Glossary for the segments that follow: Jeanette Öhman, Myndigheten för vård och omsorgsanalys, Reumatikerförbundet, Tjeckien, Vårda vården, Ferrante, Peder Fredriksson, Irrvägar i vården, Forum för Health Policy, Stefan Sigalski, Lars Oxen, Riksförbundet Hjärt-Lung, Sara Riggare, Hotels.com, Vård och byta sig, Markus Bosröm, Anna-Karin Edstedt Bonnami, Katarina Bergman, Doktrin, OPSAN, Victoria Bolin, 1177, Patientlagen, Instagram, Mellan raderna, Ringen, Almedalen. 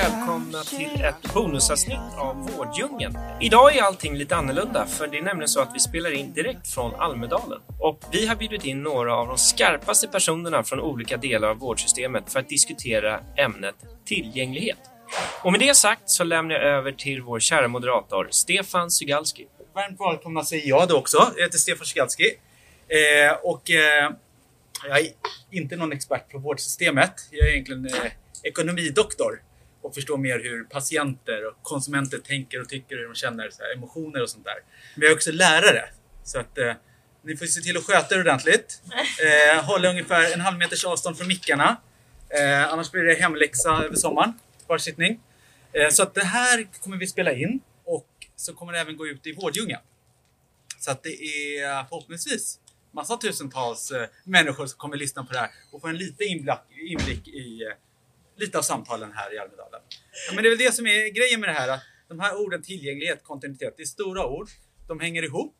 välkomna till ett bonusavsnitt av Vårdjungeln. Idag är allting lite annorlunda, för det är nämligen så att vi spelar in direkt från Almedalen. Och vi har bjudit in några av de skarpaste personerna från olika delar av vårdsystemet för att diskutera ämnet tillgänglighet. Och med det sagt så lämnar jag över till vår kära moderator Stefan Sigalski. Varmt välkomna säger jag då också. Jag heter Stefan Sigalski jag är inte någon expert på vårdsystemet. Jag är egentligen ekonomidoktor och förstår mer hur patienter och konsumenter tänker och tycker, hur de känner så här, emotioner och sånt där. Men jag är också lärare, så att ni får se till att sköta er ordentligt. Hålla ungefär en halv meters avstånd från mickarna. Annars blir det hemläxa över sommaren, kvarsittning. Så att det här kommer vi spela in och så kommer det även gå ut i Vårdjungeln. Så att det är förhoppningsvis massa tusentals människor som kommer lyssna på det här och få en liten inblick i lite av samtalen här i Almedalen. Ja, men det är väl det som är grejen med det här, att de här orden tillgänglighet, kontinuitet, det är stora ord. De hänger ihop.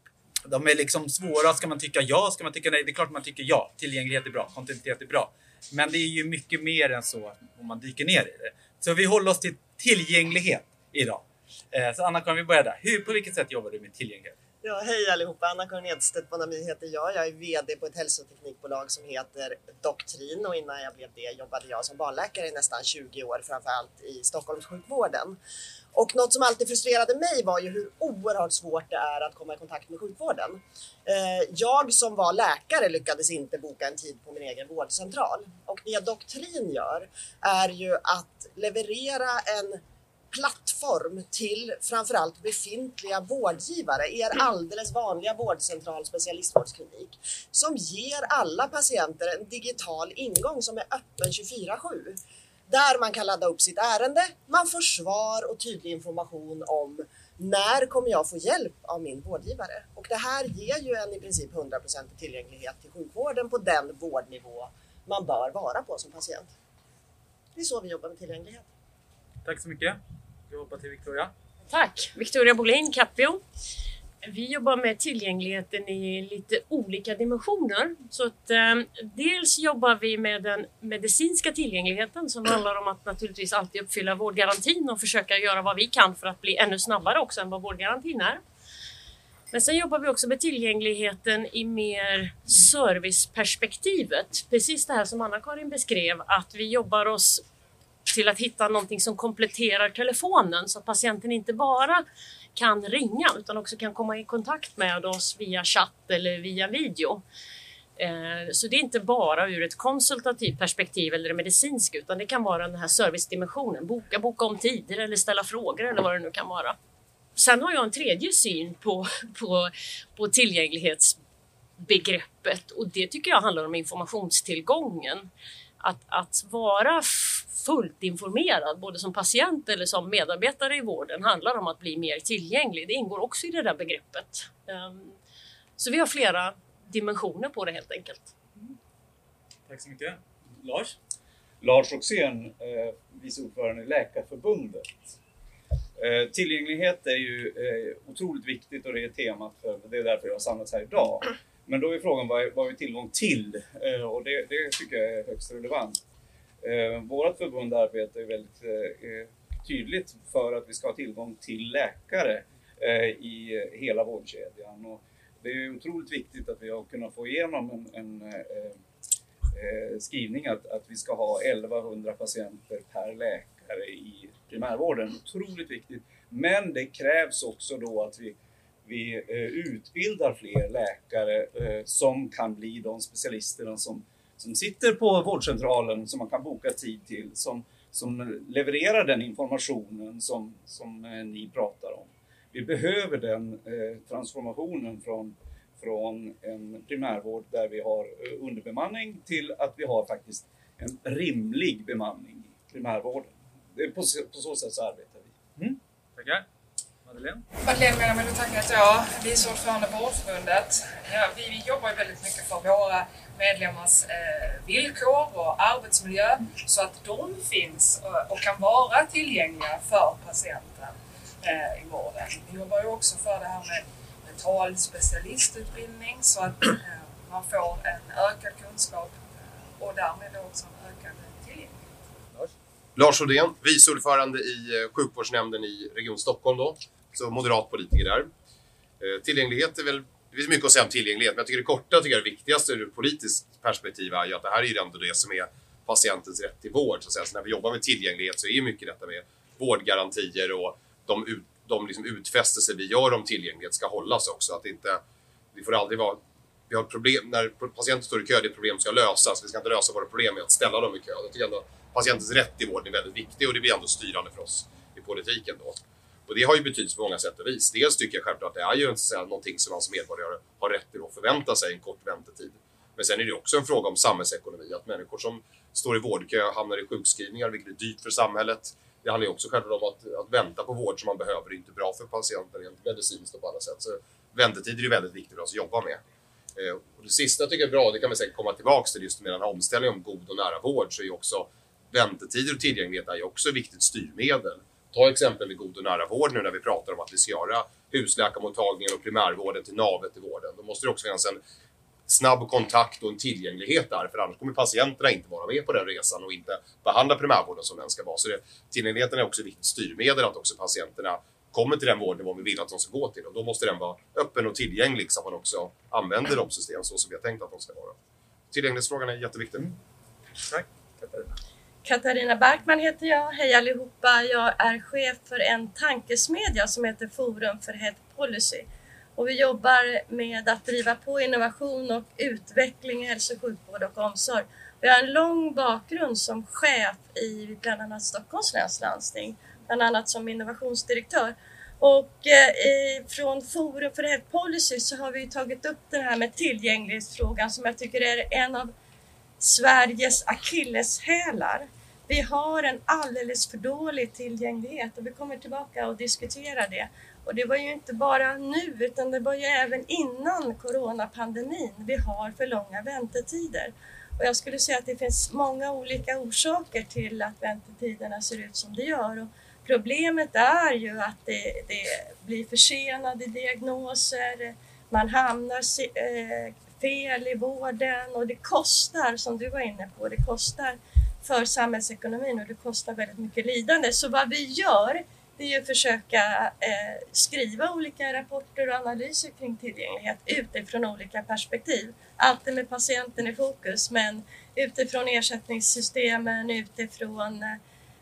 De är liksom svåra. Ska man tycka ja? Ska man tycka nej? Det är klart man tycker ja. Tillgänglighet är bra. Kontinuitet är bra. Men det är ju mycket mer än så om man dyker ner i det. Så vi håller oss till tillgänglighet idag. Så Anna-Karin, vi börjar där. På vilket sätt jobbar du med tillgänglighet? Ja, hej allihopa, Anna-Karin Edstedt Bonnami heter jag. Jag är vd på ett hälsoteknikbolag som heter Doktrin, och innan jag blev det jobbade jag som barnläkare i nästan 20 år, framförallt i Stockholms sjukvården. Och något som alltid frustrerade mig var ju hur oerhört svårt det är att komma i kontakt med sjukvården. Jag som var läkare lyckades inte boka en tid på min egen vårdcentral. Och det Doktrin gör är ju att leverera en plattform till framförallt befintliga vårdgivare, er alldeles vanliga vårdcentral, specialistvårdsklinik, som ger alla patienter en digital ingång som är öppen 24/7. Där man kan ladda upp sitt ärende, man får svar och tydlig information om när kommer jag få hjälp av min vårdgivare. Och det här ger ju en i princip 100% tillgänglighet till sjukvården på den vårdnivå man bör vara på som patient. Det är så vi jobbar med tillgänglighet. Tack så mycket. Jag hoppar till Victoria. Tack. Victoria Bolin, Capio. Vi jobbar med tillgängligheten i lite olika dimensioner. Så att, dels jobbar vi med den medicinska tillgängligheten som handlar om att naturligtvis alltid uppfylla vårdgarantin och försöka göra vad vi kan för att bli ännu snabbare också än vad vårdgarantin är. Men sen jobbar vi också med tillgängligheten i mer serviceperspektivet. Precis det här som Anna-Karin beskrev, att vi jobbar oss till att hitta någonting som kompletterar telefonen så att patienten inte bara kan ringa utan också kan komma i kontakt med oss via chatt eller via video. Så det är inte bara ur ett konsultativt perspektiv eller det medicinska, utan det kan vara den här servicedimensionen, boka om tider eller ställa frågor eller vad det nu kan vara. Sen har jag en tredje syn på tillgänglighetsbegreppet, och det tycker jag handlar om informationstillgången. Att vara fullt informerad, både som patient eller som medarbetare i vården, handlar om att bli mer tillgänglig. Det ingår också i det där begreppet. Så vi har flera dimensioner på det helt enkelt. Mm. Tack så mycket. Lars Oxen, vice ordförande i Läkarförbundet. Tillgänglighet är ju otroligt viktigt, och det är temat för det är därför jag har samlats här idag. Men då är frågan vad är tillgång till, och det tycker jag är högst relevant. Vårt förbund arbetar ju väldigt tydligt för att vi ska ha tillgång till läkare i hela vårdkedjan, och det är otroligt viktigt att vi har kunnat få igenom en skrivning att vi ska ha 1100 patienter per läkare i primärvården. Otroligt viktigt, men det krävs också då att vi utbildar fler läkare som kan bli de specialisterna som sitter på vårdcentralen, som man kan boka tid till, som levererar den informationen som ni pratar om. Vi behöver den transformationen från en primärvård där vi har underbemanning till att vi har faktiskt en rimlig bemanning i primärvården. På så sätt så arbetar vi. Mm. Tackar. Madeleine, du tackar att jag är vice ordförande på Vårdförbundet. Ja, vi jobbar väldigt mycket för våra medlemmars villkor och arbetsmiljö så att de finns och kan vara tillgängliga för patienten i vården. Vi jobbar ju också för det här med mental specialistutbildning så att man får en ökad kunskap och därmed också en ökad tillgänglighet. Lars Olden, vice ordförande i sjukvårdsnämnden i Region Stockholm då, så moderat politiker där. Tillgänglighet är väl, det finns mycket att säga om tillgänglighet, men jag tycker det korta, tycker jag det viktigaste ur politiskt perspektiv är ju att det här är ju ändå det som är patientens rätt till vård. Så, att säga. Så när vi jobbar med tillgänglighet så är ju mycket detta med vårdgarantier och de liksom utfästelser vi gör om tillgänglighet ska hållas också. Att inte, vi får aldrig vara, vi har problem, när patienten står i kö, det är ett problem ska lösas. Vi ska inte lösa våra problem med att ställa dem i kö. Jag tycker ändå patientens rätt till vården är väldigt viktig och det blir ändå styrande för oss i politiken då. Och det har ju betydelse på många sätt och vis. Dels tycker jag självklart att det är ju inte så här, någonting som man som medborgare har rätt till att förvänta sig en kort väntetid. Men sen är det också en fråga om samhällsekonomi. Att människor som står i vårdkö hamnar i sjukskrivningar, vilket är dyrt för samhället. Det handlar ju också självklart om att vänta på vård som man behöver. Det är inte bra för patienten rent medicinskt och på alla sätt. Så väntetider är ju väldigt viktigt för oss att jobba med. Och det sista tycker jag är bra, det kan man säkert komma tillbaka till just med den här omställningen om god och nära vård. Så är ju också väntetider och tillgänglighet är ju också ett viktigt styrmedel. Ta exempel med god och nära vård nu när vi pratar om att vi ska göra husläkarmottagningen och primärvården till navet i vården. Då måste det också finnas en snabb kontakt och en tillgänglighet där, för annars kommer patienterna inte vara med på den resan och inte behandla primärvården som den ska vara. Så det, tillgängligheten är också ett viktigt styrmedel att också patienterna kommer till den vårdnivå vi vill att de ska gå till. Och då måste den vara öppen och tillgänglig så att man också använder de system så som vi har tänkt att de ska vara. Tillgänglighetsfrågan är jätteviktig. Mm. Tack. Katarina Bergman heter jag. Hej allihopa. Jag är chef för en tankesmedja som heter Forum för Health Policy. Och vi jobbar med att driva på innovation och utveckling i hälso- och sjukvård och omsorg. Vi har en lång bakgrund som chef i bland annat Stockholms läns landsting, bland annat som innovationsdirektör. Och från Forum för Health Policy så har vi tagit upp den här med tillgänglighetsfrågan som jag tycker är en av Sveriges akilleshälar. Vi har en alldeles för dålig tillgänglighet och vi kommer tillbaka och diskuterar det. Och det var ju inte bara nu utan det var ju även innan coronapandemin. Vi har för långa väntetider. Och jag skulle säga att det finns många olika orsaker till att väntetiderna ser ut som det gör. Och problemet är ju att det blir försenade diagnoser, man hamnar fel i vården och det kostar, som du var inne på, det kostar för samhällsekonomin och det kostar väldigt mycket lidande. Så vad vi gör det är ju att försöka skriva olika rapporter och analyser kring tillgänglighet utifrån olika perspektiv. Alltid med patienten i fokus, men utifrån ersättningssystemen, utifrån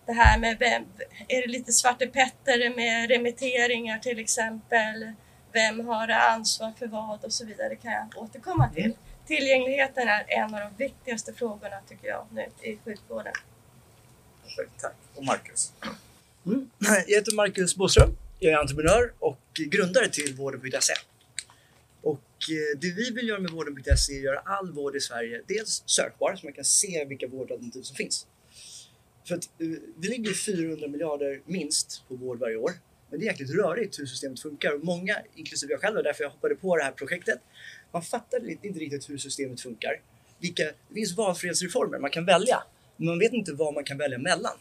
det här med vem, är det lite Svarte Petter med remitteringar till exempel, vem har ansvar för vad och så vidare, det kan jag återkomma till. Mm. Tillgängligheten är en av de viktigaste frågorna tycker jag nu i sjukvården. Tack. Och Markus. Mm. Jag heter Markus Bosröm, jag är entreprenör och grundare till Vård och byta sig. Och det vi vill göra med Vård och byta sig är att göra all vård i Sverige dels sökbar så man kan se vilka vårdalternativ som finns. För att vi ligger 400 miljarder minst på vård varje år. Men det är jäkligt rörigt hur systemet funkar. Och många, inklusive jag själv, och därför jag hoppade på det här projektet. Man fattar inte riktigt hur systemet funkar. Det finns valfrihetsreformer man kan välja. Men man vet inte vad man kan välja mellan.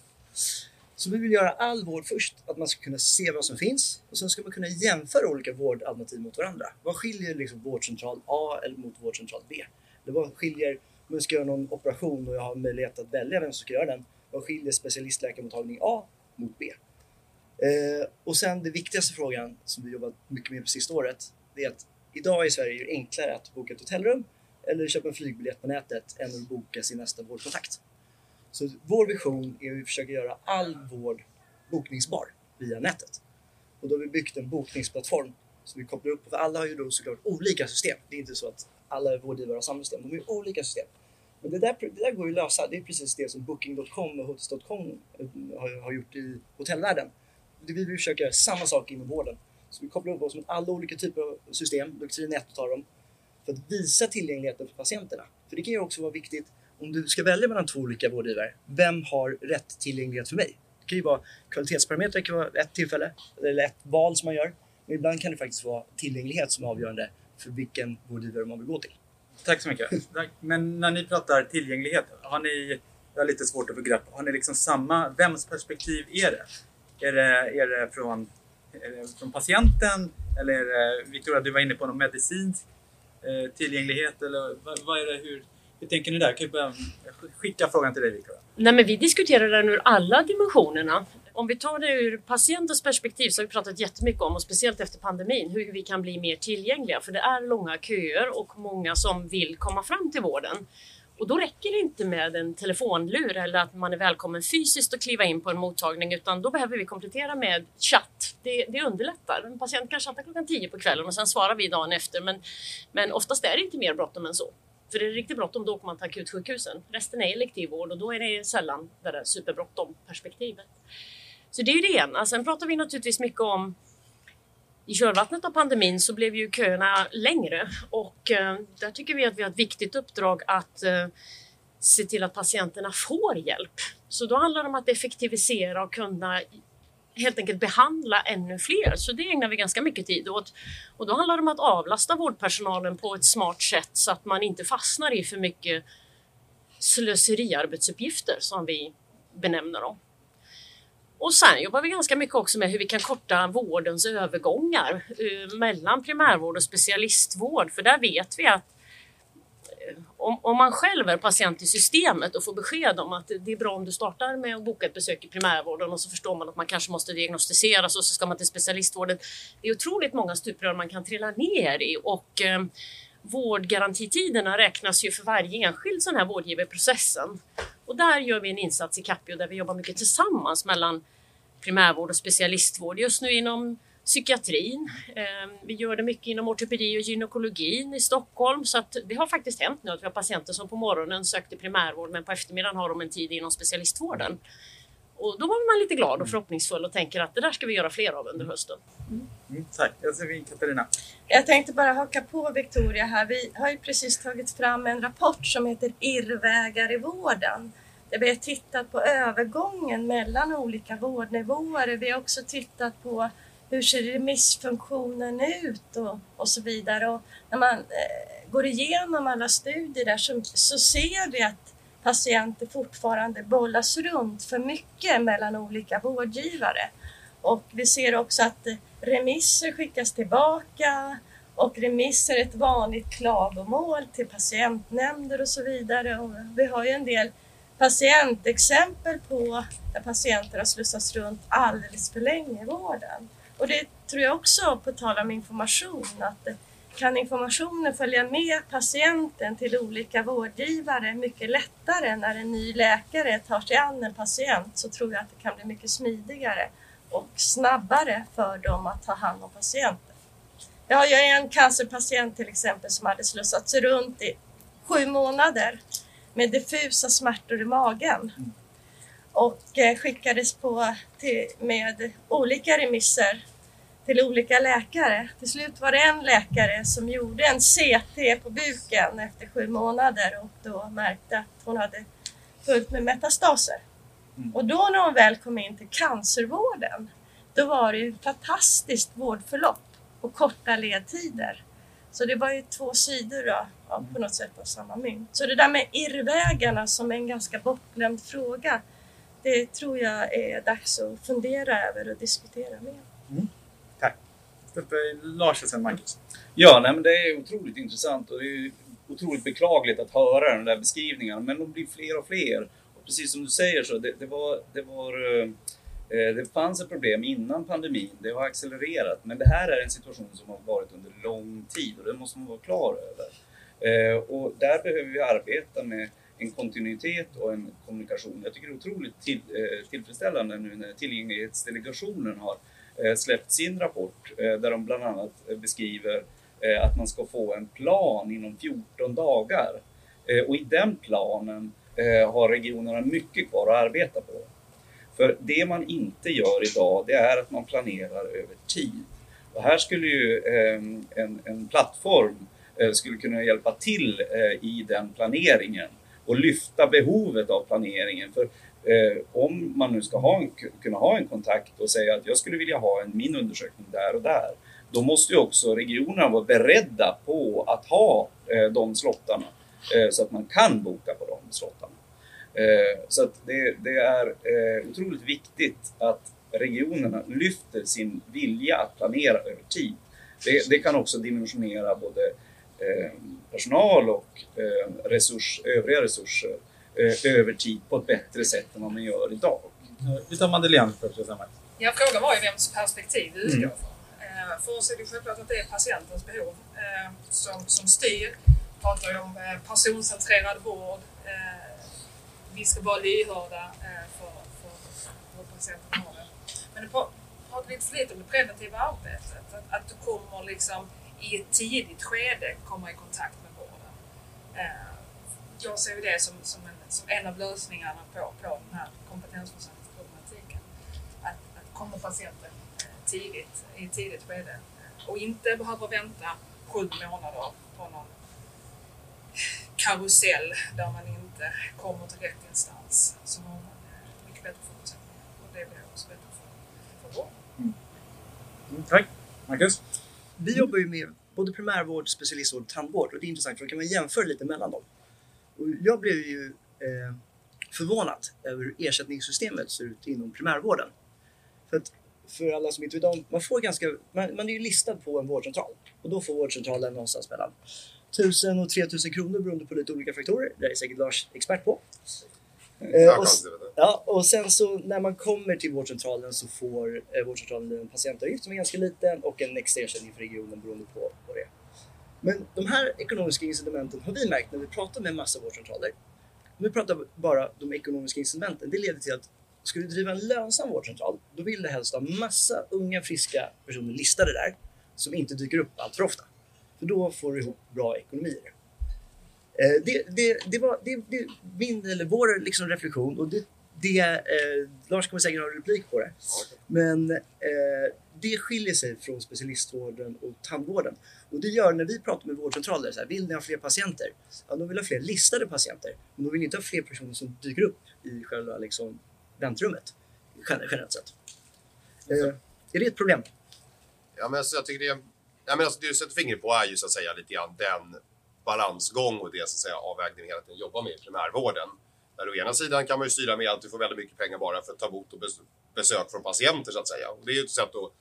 Så vi vill göra all vård först. Att man ska kunna se vad som finns. Och sen ska man kunna jämföra olika vårdalternativ mot varandra. Vad skiljer liksom vårdcentral A eller mot vårdcentral B? Eller vad skiljer om jag ska göra någon operation och jag har möjlighet att välja vem som ska göra den? Vad skiljer specialistläkarmottagning A mot B? Och sen det viktigaste frågan som vi jobbat mycket med på sista året det är att idag i Sverige är det enklare att boka ett hotellrum eller köpa en flygbiljett på nätet än att boka sin nästa vårdkontakt. Så vår vision är att vi försöker göra all vård bokningsbar via nätet. Och då har vi byggt en bokningsplattform som vi kopplar upp. För alla har ju då såklart olika system. Det är inte så att alla vårdgivare har samma system. De har ju olika system. Men det där går ju att lösa. Det är precis det som Booking.com och Hotels.com har gjort i hotellvärlden. Vi vill försöka göra samma sak inom vården. Så vi kopplar upp oss med alla olika typer av system. Doktrin tar dem. För att visa tillgängligheten för patienterna. För det kan ju också vara viktigt om du ska välja mellan två olika vårdgivare. Vem har rätt tillgänglighet för mig? Det kan ju vara kvalitetsparametrar. Det kan vara ett tillfälle. Eller ett val som man gör. Men ibland kan det faktiskt vara tillgänglighet som är avgörande. För vilken vårdgivare man vill gå till. Tack så mycket. Men när ni pratar tillgänglighet. Jag har lite svårt att begrepp. Har ni liksom samma? Vems perspektiv är det? Är det från patienten eller är det, Victoria, du var inne på någon medicinsk tillgänglighet eller vad är det, hur Hur tänker ni där? Jag skickar frågan till dig, Victoria. Nej, men vi diskuterar den ur alla dimensionerna. Om vi tar det ur patientens perspektiv så har vi pratat jättemycket om, och speciellt efter pandemin, hur vi kan bli mer tillgängliga. För det är långa köer och många som vill komma fram till vården. Och då räcker det inte med en telefonlur eller att man är välkommen fysiskt att kliva in på en mottagning, utan då behöver vi komplettera med chatt. Det underlättar. En patient kan chatta klockan 10 på kvällen och sen svarar vi dagen efter. Men oftast är det inte mer bråttom än så. För det är riktigt bråttom, då åker man till akutsjukhusen. Resten är elektivvård och då är det sällan det där superbråttom-perspektivet. Så det är ju det ena. Sen pratar vi naturligtvis mycket om, i kölvattnet av pandemin så blev ju köerna längre, och där tycker vi att vi har ett viktigt uppdrag att se till att patienterna får hjälp. Så då handlar det om att effektivisera och kunna helt enkelt behandla ännu fler. Så det ägnar vi ganska mycket tid åt. Och då handlar det om att avlasta vårdpersonalen på ett smart sätt så att man inte fastnar i för mycket slöseriarbetsuppgifter som vi benämner dem. Och sen jobbar vi ganska mycket också med hur vi kan korta vårdens övergångar mellan primärvård och specialistvård. För där vet vi att om man själv är patient i systemet och får besked om att det är bra om du startar med att boka ett besök i primärvården, och så förstår man att man kanske måste diagnostiseras och så ska man till specialistvården. Det är otroligt många stuprör man kan trilla ner i, och vårdgarantitiderna räknas ju för varje enskild sån här vårdgivarprocessen. Och där gör vi en insats i Capio där vi jobbar mycket tillsammans mellan primärvård och specialistvård. Just nu inom psykiatrin. Vi gör det mycket inom ortopedi och gynekologin i Stockholm. Så att det har faktiskt hänt nu att vi har patienter som på morgonen sökte primärvård, men på eftermiddagen har de en tid inom specialistvården. Och då var man lite glad och förhoppningsfull och tänker att det där ska vi göra fler av under hösten. Tack, jag ser vi Katarina. Jag tänkte bara haka på Victoria här. Vi har ju precis tagit fram en rapport som heter Irrvägar i vården. Där vi har tittat på övergången mellan olika vårdnivåer. Vi har också tittat på hur ser remissfunktionen ut och så vidare. Och när man går igenom alla studier där så ser vi att patienter fortfarande bollas runt för mycket mellan olika vårdgivare. Och vi ser också att remisser skickas tillbaka, och remisser är ett vanligt klagomål till patientnämnder och så vidare. Och vi har ju en del patientexempel på där patienter har slussats runt alldeles för länge i vården. Och det tror jag också, på tal om information, att kan informationen följa med patienten till olika vårdgivare mycket lättare. När en ny läkare tar sig an en patient så tror jag att det kan bli mycket smidigare och snabbare för dem att ta hand om patienten. Jag har ju en cancerpatient till exempel som hade slussats runt i 7 månader med diffusa smärtor i magen och skickades med olika remisser till olika läkare. Till slut var det en läkare som gjorde en CT på buken efter 7 månader och då märkte att hon hade fullt med metastaser. Och då när hon väl kom in till cancervården, då var det ju ett fantastiskt vårdförlopp och korta ledtider. Så det var ju 2 sidor då, på något sätt av samma mynt. Så det där med irrvägarna som är en ganska bortglömd fråga, det tror jag är dags att fundera över och diskutera mer. Lars och sen Markus. Ja, nej, men det är otroligt intressant och det är otroligt beklagligt att höra den där beskrivningen, men de blir fler och fler. Och precis som du säger så, det fanns ett problem innan pandemin, det har accelererat, men det här är en situation som har varit under lång tid och det måste man vara klar över. Och där behöver vi arbeta med en kontinuitet och en kommunikation. Jag tycker det är otroligt tillfredsställande nu när tillgänglighetsdelegationen har släppt sin rapport där de bland annat beskriver att man ska få en plan inom 14 dagar. Och i den planen har regionerna mycket kvar att arbeta på. För det man inte gör idag, det är att man planerar över tid. Och här skulle ju en plattform skulle kunna hjälpa till i den planeringen och lyfta behovet av planeringen. För om man nu ska kunna ha en kontakt och säga att jag skulle vilja ha min undersökning där och där, då måste ju också regionerna vara beredda på att ha de slottarna så att man kan boka på de slottarna. Så att det är otroligt viktigt att regionerna lyfter sin vilja att planera över tid. Det kan också dimensionera både personal och övriga resurser över tid på ett bättre sätt än vad man gör idag. Vi tar Madeleine först och samma. Ja, frågan var ju vems perspektiv vi utgår från. För oss är det självklart att det är patientens behov som styr. Vi pratar ju om personcentrerad vård. Vi ska vara lyhörda för hur patienten har det. Men det pratar lite för lite om det preventiva arbetet. Att du kommer liksom i ett tidigt skede komma i kontakt med vården. Jag ser ju det som en av lösningarna på den här kompetensförsörjningsproblematiken. Att komma patienten tidigt, i ett tidigt skede. Och inte behöva vänta 7 månader på någon karusell där man inte kommer till rätt instans, så har man mycket bättre förutsättningar. Och det blir också bättre för vården. Tack, Markus. Vi jobbar ju med både primärvård, specialistvård och tandvård. Och det är intressant för då kan man jämföra lite mellan dem. Och jag blev ju förvånad över hur ersättningssystemet ser ut inom primärvården. För alla som inte vet om, man är ju listad på en vårdcentral. Och då får vårdcentralen någonstans mellan 1000 och 3000 kronor beroende på lite olika faktorer. Det är säkert Lars expert på. Och sen så när man kommer till vårdcentralen så får vårdcentralen en patientavgift som är ganska liten och en extra ersättning för regionen beroende på vad det är. Men de här ekonomiska incitamenten har vi märkt när vi pratar med en massa vårdcentraler. Om vi pratar bara de ekonomiska incitamenten, det leder till att ska du driva en lönsam vårdcentral, då vill det helst ha massa unga, friska personer listade där som inte dyker upp allt för ofta. För då får du ihop bra ekonomier. Det var min eller vår liksom reflektion och Lars kommer säkert ha en replik på det. Men det skiljer sig från specialistvården och tandvården. Och det gör när vi pratar med vårdcentraler så här, vill ni ha fler patienter? Ja, de vill ha fler listade patienter. Men de vill inte ha fler personer som dyker upp i själva liksom väntrummet. Generellt sett. Är det ett problem? Ja, men alltså, jag tycker det du sätter fingret på är ju så att säga lite grann den balansgång och det så att säga avvägningen hela tiden jobbar med i primärvården. Där å ena sidan kan man ju styra med att du får väldigt mycket pengar bara för att ta bot och besök från patienter så att säga. Och det är ju ett sätt att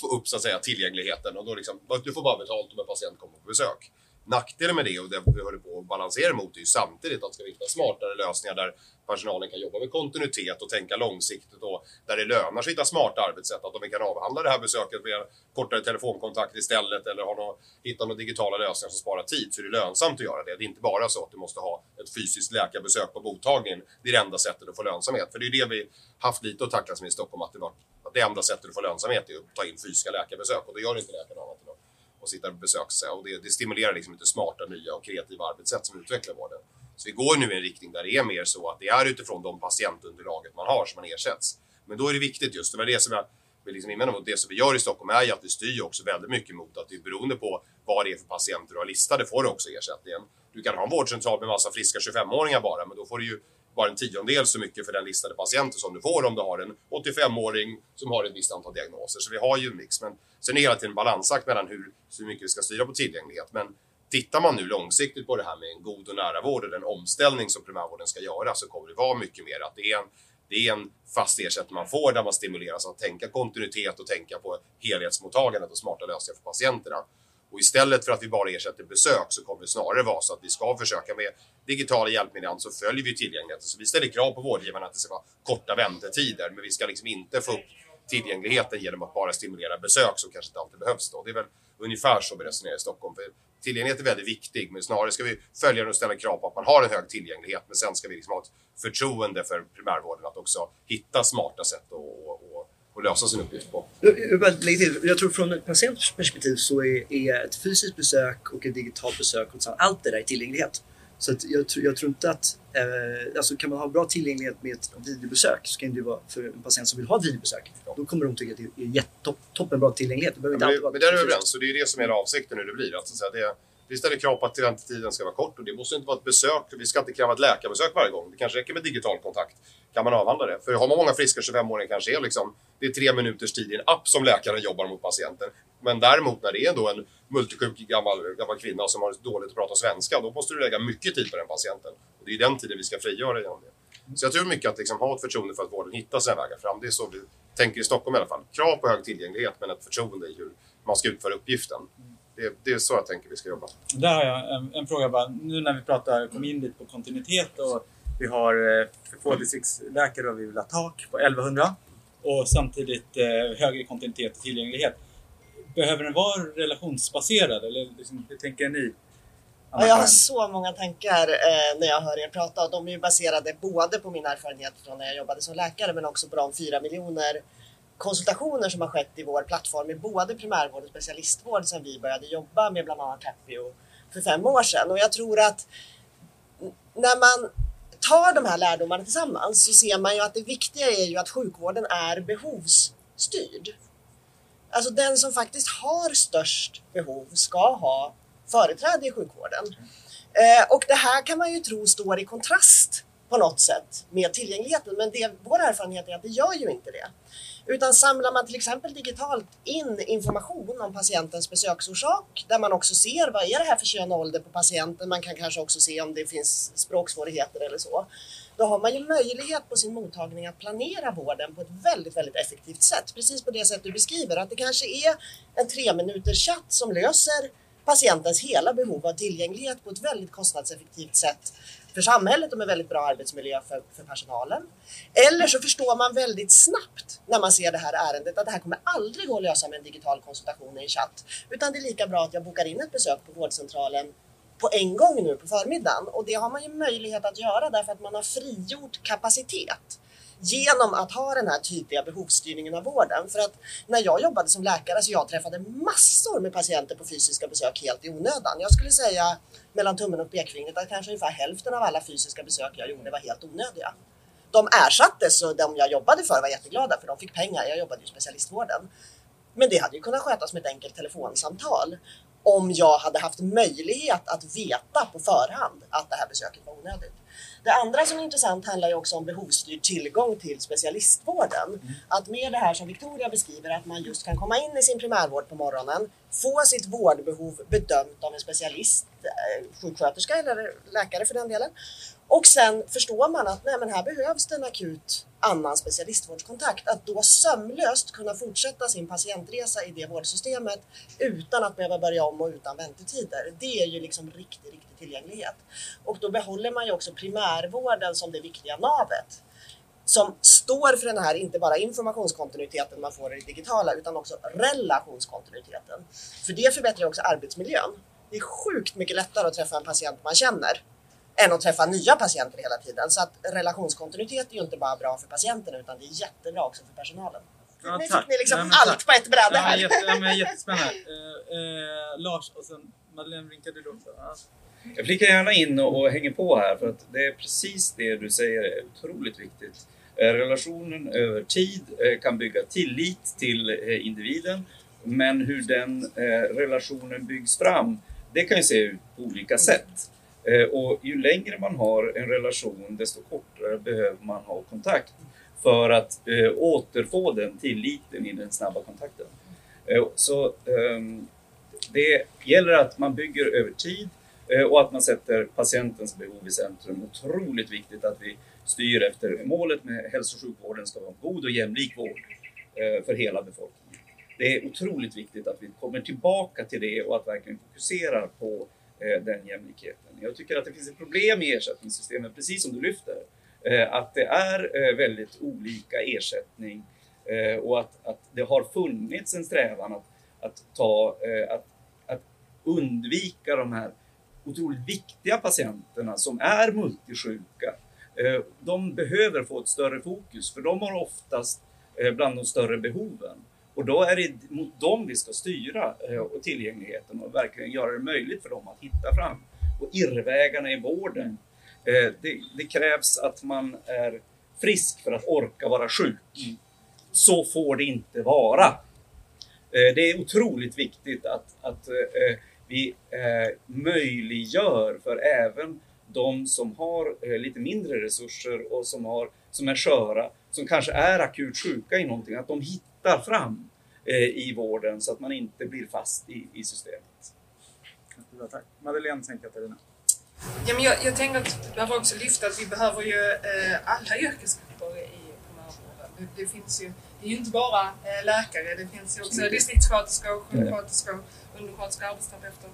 få upp så att säga tillgängligheten och då liksom, du får bara betalt om en patient kommer på besök. Nackdelen med det och det vi håller på att balansera mot är ju samtidigt att ska vi hitta smartare lösningar där personalen kan jobba med kontinuitet och tänka långsiktigt och där det lönar sig att hitta smarta arbetssätt. Att de kan avhandla det här besöket med kortare telefonkontakt istället eller hitta några digitala lösningar som sparar tid så är det lönsamt att göra det. Det är inte bara så att du måste ha ett fysiskt läkarbesök på mottagningen. Det är det enda sättet att få lönsamhet. För det är det vi haft lite att tacklas med i Stockholm att det enda sättet att få lönsamhet är att ta in fysiska läkarbesök och det gör inte läkarna annat idag. Och sitta och besöka sig. Och det stimulerar liksom inte smarta, nya och kreativa arbetssätt som utvecklar vården. Så vi går nu i en riktning där det är mer så att det är utifrån de patientunderlaget man har som man ersätts. Men då är det viktigt just, och det som jag vill liksom invända mot det som vi gör i Stockholm är ju att vi styr också väldigt mycket mot att det är beroende på vad det är för patienter du har listade får du också ersättningen. Du kan ha en vårdcentral med massa friska 25-åringar bara, men då får du ju bara en 10-del så mycket för den listade patienten som du får om du har en 85-åring som har ett visst antal diagnoser. Så vi har ju en mix. Men sen är det hela tiden en balansakt mellan hur mycket vi ska styra på tillgänglighet. Men tittar man nu långsiktigt på det här med en god och nära vård och den omställning som primärvården ska göra så kommer det vara mycket mer att det är en fast ersättning man får där man stimuleras att tänka kontinuitet och tänka på helhetsmottagandet och smarta lösningar för patienterna. Och istället för att vi bara ersätter besök så kommer det snarare vara så att vi ska försöka med digitala hjälpmedel så följer vi tillgängligheten. Så vi ställer krav på vårdgivarna att det ska vara korta väntetider men vi ska liksom inte få upp tillgängligheten genom att bara stimulera besök som kanske inte alltid behövs då. Det är väl ungefär så vi resonerar i Stockholm. För tillgänglighet är väldigt viktig men snarare ska vi följa och ställa krav på att man har en hög tillgänglighet men sen ska vi liksom ha ett förtroende för primärvården att också hitta smarta sätt och lösa sin uppgift på. Jag tror från ett patientperspektiv så är ett fysiskt besök och ett digitalt besök och allt det där är tillgänglighet. Så att jag tror inte att kan man ha bra tillgänglighet med ett videobesök så kan det ju vara för en patient som vill ha videobesök. Ja. Då kommer de tycka att det är toppen bra tillgänglighet. Men där är vi överens och det är det som är avsikten nu det blir. Alltså, så här, vi ställer krav på att väntetiden ska vara kort och det måste inte vara ett besök. Vi ska inte kräva ett läkarbesök varje gång. Det kanske räcker med digital kontakt. Kan man avhandla det? För har man många friska 25-åringar kanske är liksom, det är 3 minuters tid i en app som läkaren jobbar mot patienten. Men däremot när det är då en multisjuk gammal kvinna som har dåligt att prata svenska, då måste du lägga mycket tid på den patienten. Och det är den tiden vi ska frigöra genom det. Så jag tror mycket att liksom ha ett förtroende för att vården hittar sina vägar fram. Det är så vi tänker i Stockholm i alla fall. Krav på hög tillgänglighet men ett förtroende i hur man ska utföra uppgiften. Det är så jag tänker vi ska jobba. Där har jag en fråga bara. Nu när vi kom in lite på kontinuitet och vi har för få distriktsläkare och vi vill ha tak på 1100 och samtidigt högre kontinuitet och tillgänglighet. Behöver den vara relationsbaserad eller liksom, hur tänker ni? Jag har så många tankar när jag hör er prata och de är ju baserade både på min erfarenhet från när jag jobbade som läkare men också på de 4 miljoner konsultationer som har skett i vår plattform i både primärvård och specialistvård sedan vi började jobba med bland annat Capio för 5 år sedan. Och jag tror att när man tar de här lärdomarna tillsammans så ser man ju att det viktiga är ju att sjukvården är behovsstyrd. Alltså den som faktiskt har störst behov ska ha företräde i sjukvården. Och det här kan man ju tro står i kontrast på något sätt med tillgängligheten. Men vår erfarenhet är att det gör ju inte det. Utan samlar man till exempel digitalt in information om patientens besöksorsak där man också ser vad är det här för kön och ålder på patienten. Man kan kanske också se om det finns språksvårigheter eller så. Då har man ju möjlighet på sin mottagning att planera vården på ett väldigt, väldigt effektivt sätt. Precis på det sätt du beskriver att det kanske är en 3-minuters chatt som löser patientens hela behov av tillgänglighet på ett väldigt kostnadseffektivt sätt för samhället och med väldigt bra arbetsmiljö för personalen. Eller så förstår man väldigt snabbt när man ser det här ärendet att det här kommer aldrig gå att lösa med en digital konsultation i en chatt. Utan det är lika bra att jag bokar in ett besök på vårdcentralen på en gång nu på förmiddagen. Och det har man ju möjlighet att göra därför att man har frigjort kapacitet genom att ha den här tydliga behovsstyrningen av vården. För att när jag jobbade som läkare så jag träffade massor med patienter på fysiska besök helt i onödan. Jag skulle säga mellan tummen och pekfingret att kanske ungefär hälften av alla fysiska besök jag gjorde var helt onödiga. De ersattes och de jag jobbade för var jätteglada för de fick pengar. Jag jobbade ju i specialistvården. Men det hade ju kunnat skötas med ett enkelt telefonsamtal om jag hade haft möjlighet att veta på förhand att det här besöket var onödigt. Det andra som är intressant handlar ju också om behovsstyrd tillgång till specialistvården. Att med det här som Victoria beskriver att man just kan komma in i sin primärvård på morgonen, få sitt vårdbehov bedömt av en specialist, sjuksköterska eller läkare för den delen. Och sen förstår man att nej, men här behövs det en akut annan specialistvårdskontakt. Att då sömlöst kunna fortsätta sin patientresa i det vårdsystemet utan att behöva börja om och utan väntetider. Det är ju liksom riktig tillgänglighet. Och då behåller man ju också primärvården som det viktiga navet. Som står för den här inte bara informationskontinuiteten man får i det digitala utan också relationskontinuiteten. För det förbättrar också arbetsmiljön. Det är sjukt mycket lättare att träffa en patient man känner än att träffa nya patienter hela tiden. Så att relationskontinuitet är ju inte bara bra för patienten utan det är jättebra också för personalen. Ja, nu fick ni liksom allt på ett bräde här. Jättespännande. Lars och sen Madeleine rinkade du också. Jag flickar gärna in och hänger på här för att det är precis det du säger är otroligt viktigt. Relationen över tid kan bygga tillit till individen men hur den relationen byggs fram det kan ju se ut på olika sätt. Och ju längre man har en relation desto kortare behöver man ha kontakt för att återfå den tilliten i den snabba kontakten. Så det gäller att man bygger över tid och att man sätter patientens behov i centrum. Otroligt viktigt att vi styr efter målet med hälso- och sjukvården ska vara god och jämlik vård för hela befolkningen. Det är otroligt viktigt att vi kommer tillbaka till det och att verkligen fokuserar på den jämlikheten. Jag tycker att det finns ett problem i ersättningssystemet, precis som du lyfter. Att det är väldigt olika ersättning och att det har funnits en strävan att undvika de här otroligt viktiga patienterna som är multisjuka. De behöver få ett större fokus för de har oftast bland de större behoven. Och då är det mot dem vi ska styra och tillgängligheten och verkligen göra det möjligt för dem att hitta fram. Och irrvägarna i vården. Det krävs att man är frisk för att orka vara sjuk. Så får det inte vara. Det är otroligt viktigt att vi möjliggör för även de som har lite mindre resurser och som är sköra, som kanske är akut sjuka i någonting, att de hittar fram i vården så att man inte blir fast i systemet. Tack. Madeleine, sen Katarina. Ja, men jag tänker att du har också lyft att vi behöver ju alla yrkesgrupper i primärvården. Det finns ju Det är ju inte bara läkare, det finns ju också distriktssköterskor, sjuksköterskor, undersköterskor, arbetsterapeuter,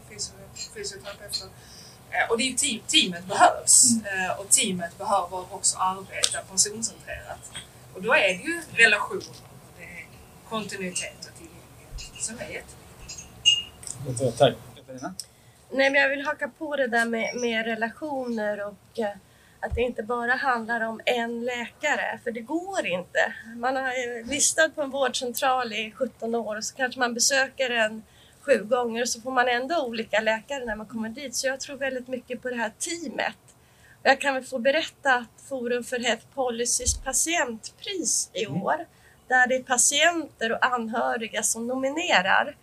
fysioterapeuter. Och det är ju teamet behövs. Och teamet behöver också arbeta personcentrerat. Och då är det ju relationer, det är kontinuitet och tillgänglighet som är jätteviktigt. Tack. Katarina? Nej, men jag vill haka på det där med relationer och att det inte bara handlar om en läkare, för det går inte. Man har listat på en vårdcentral i 17 år och så kanske man besöker en 7 gånger och så får man ändå olika läkare när man kommer dit. Så jag tror väldigt mycket på det här teamet. Jag kan väl få berätta att Forum för Health Policys patientpris i år, där det är patienter och anhöriga som nominerar.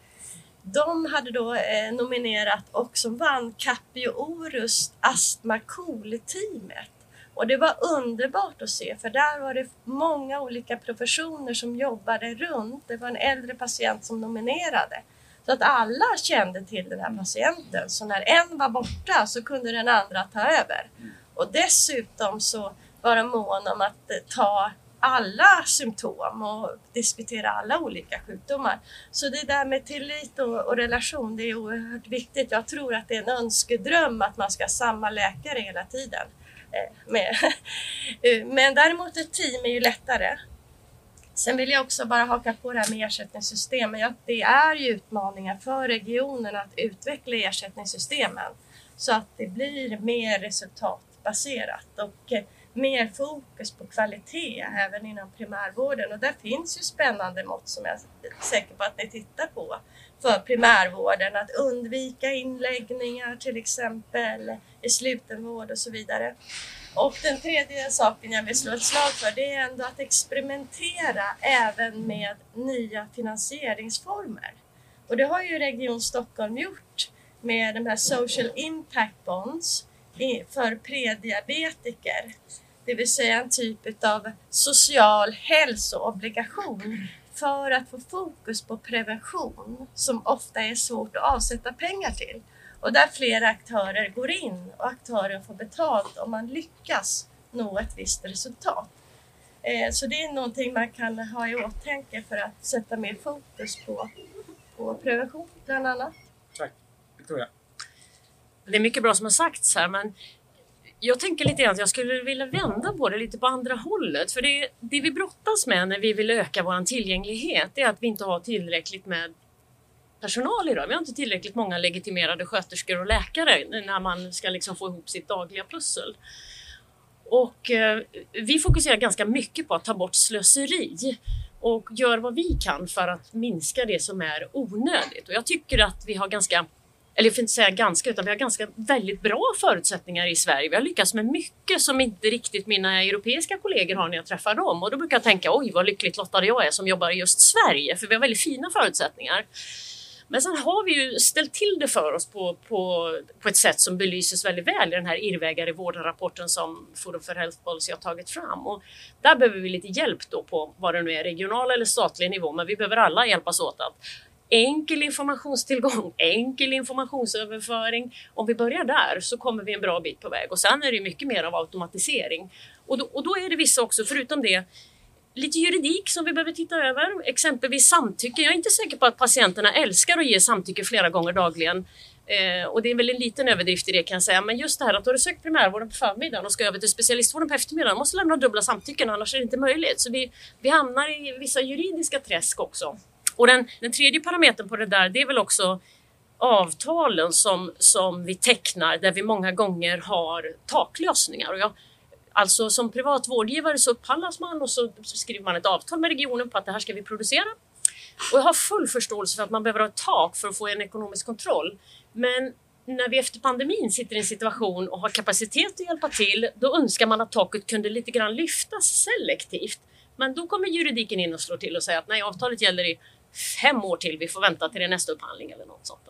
De hade då nominerat och som vann Capio Orus Astma Coolteamet. Och det var underbart att se, för där var det många olika professioner som jobbade runt. Det var en äldre patient som nominerade. Så att alla kände till den här patienten. Så när en var borta så kunde den andra ta över. Och dessutom så var de mån om att ta alla symptom och diskutera alla olika sjukdomar. Så det där med tillit och relation, det är oerhört viktigt. Jag tror att det är en önskedröm att man ska ha samma läkare hela tiden. Men däremot ett team är ju lättare. Sen vill jag också bara haka på det här med ersättningssystemen. Det är ju utmaningar för regionerna att utveckla ersättningssystemen så att det blir mer resultatbaserat och mer fokus på kvalitet även inom primärvården. Och där finns ju spännande mått som jag är säker på att ni tittar på för primärvården. Att undvika inläggningar till exempel i slutenvård och så vidare. Och den tredje saken jag vill slå ett slag för, det är ändå att experimentera även med nya finansieringsformer. Och det har ju Region Stockholm gjort med de här social impact bonds för prediabetiker. Det vill säga en typ av social hälsoobligation för att få fokus på prevention som ofta är svårt att avsätta pengar till. Och där flera aktörer går in och aktören får betalt om man lyckas nå ett visst resultat. Så det är någonting man kan ha i åtanke för att sätta mer fokus på prevention bland annat. Tack, Victoria. Det är mycket bra som har sagts här, men jag tänker lite grann att jag skulle vilja vända på det lite på andra hållet. För det vi brottas med när vi vill öka vår tillgänglighet är att vi inte har tillräckligt med personal idag. Vi har inte tillräckligt många legitimerade sköterskor och läkare när man ska liksom få ihop sitt dagliga pussel. Och vi fokuserar ganska mycket på att ta bort slöseri och gör vad vi kan för att minska det som är onödigt. Och jag tycker att vi har väldigt bra förutsättningar i Sverige. Vi har lyckats med mycket som inte riktigt mina europeiska kollegor har när jag träffar dem. Och då brukar jag tänka, oj vad lyckligt lottad jag är som jobbar i just Sverige. För vi har väldigt fina förutsättningar. Men sen har vi ju ställt till det för oss på ett sätt som belyses väldigt väl i den här Irrvägar i vården-rapporten som Forum för Health Policy har tagit fram. Och där behöver vi lite hjälp då på vad det nu är, regional eller statlig nivå. Men vi behöver alla hjälpas åt att enkel informationstillgång, enkel informationsöverföring. Om vi börjar där så kommer vi en bra bit på väg. Och sen är det mycket mer av automatisering. Och då är det vissa också, förutom det, lite juridik som vi behöver titta över. Exempelvis samtycke. Jag är inte säker på att patienterna älskar att ge samtycke flera gånger dagligen. Och det är väl en liten överdrift i det kan jag säga. Men just det här att har du sökt primärvården på förmiddagen och ska över till specialistvården på eftermiddagen, måste lämna dubbla samtycken, annars är det inte möjligt. Så vi hamnar i vissa juridiska träsk också. Och den tredje parametern på det där, det är väl också avtalen som vi tecknar där vi många gånger har taklösningar. Och alltså som privat vårdgivare så upphandlas man och så skriver man ett avtal med regionen på att det här ska vi producera. Och jag har full förståelse för att man behöver ha ett tak för att få en ekonomisk kontroll. Men när vi efter pandemin sitter i en situation och har kapacitet att hjälpa till, då önskar man att taket kunde lite grann lyftas selektivt. Men då kommer juridiken in och slår till och säger att nej, avtalet gäller i 5 år till, vi får vänta till det nästa upphandling eller något sånt.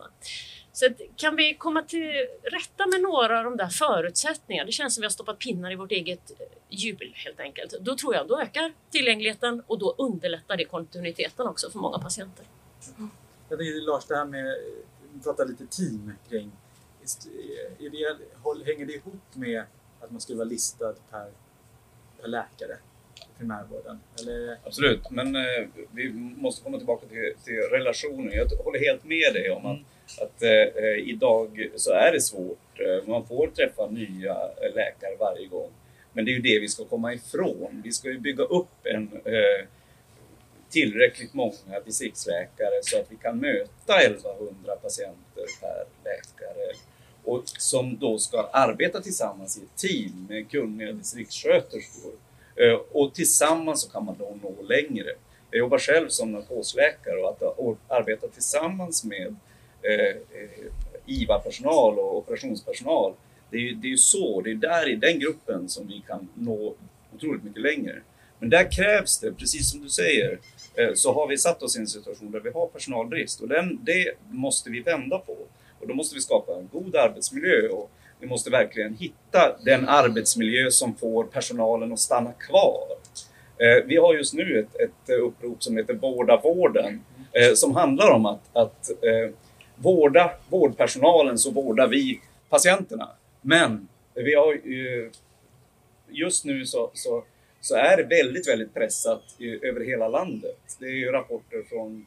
Så kan vi komma till rätta med några av de där förutsättningarna, det känns som vi har stoppat pinnar i vårt eget hjul helt enkelt. Då tror jag, då ökar tillgängligheten och då underlättar det kontinuiteten också för många patienter. Jag tycker Lars, det här med att prata lite team kring, hänger det ihop med att man skulle vara listad per läkare? primärvården? Eller? Absolut, men vi måste komma tillbaka till relationen. Jag håller helt med dig om att idag så är det svårt. Man får träffa nya läkare varje gång. Men det är ju det vi ska komma ifrån. Vi ska ju bygga upp en tillräckligt många distriktsläkare så att vi kan möta 1100 patienter per läkare. Och som då ska arbeta tillsammans i ett team med kunniga distriktssköterskor. Och tillsammans så kan man då nå längre. Jag jobbar själv som narkosläkare och att arbeta tillsammans med IVA-personal och operationspersonal. Det är där i den gruppen som vi kan nå otroligt mycket längre. Men där krävs det, precis som du säger, så har vi satt oss i en situation där vi har personalbrist. Och det måste vi vända på. Och då måste vi skapa en god arbetsmiljö och vi måste verkligen hitta den arbetsmiljö som får personalen att stanna kvar. Vi har just nu ett upprop som heter Vårda vården som handlar om att vårda vårdpersonalen så vårdar vi patienterna. Men vi har just nu så är det väldigt, väldigt pressat över hela landet. Det är ju rapporter från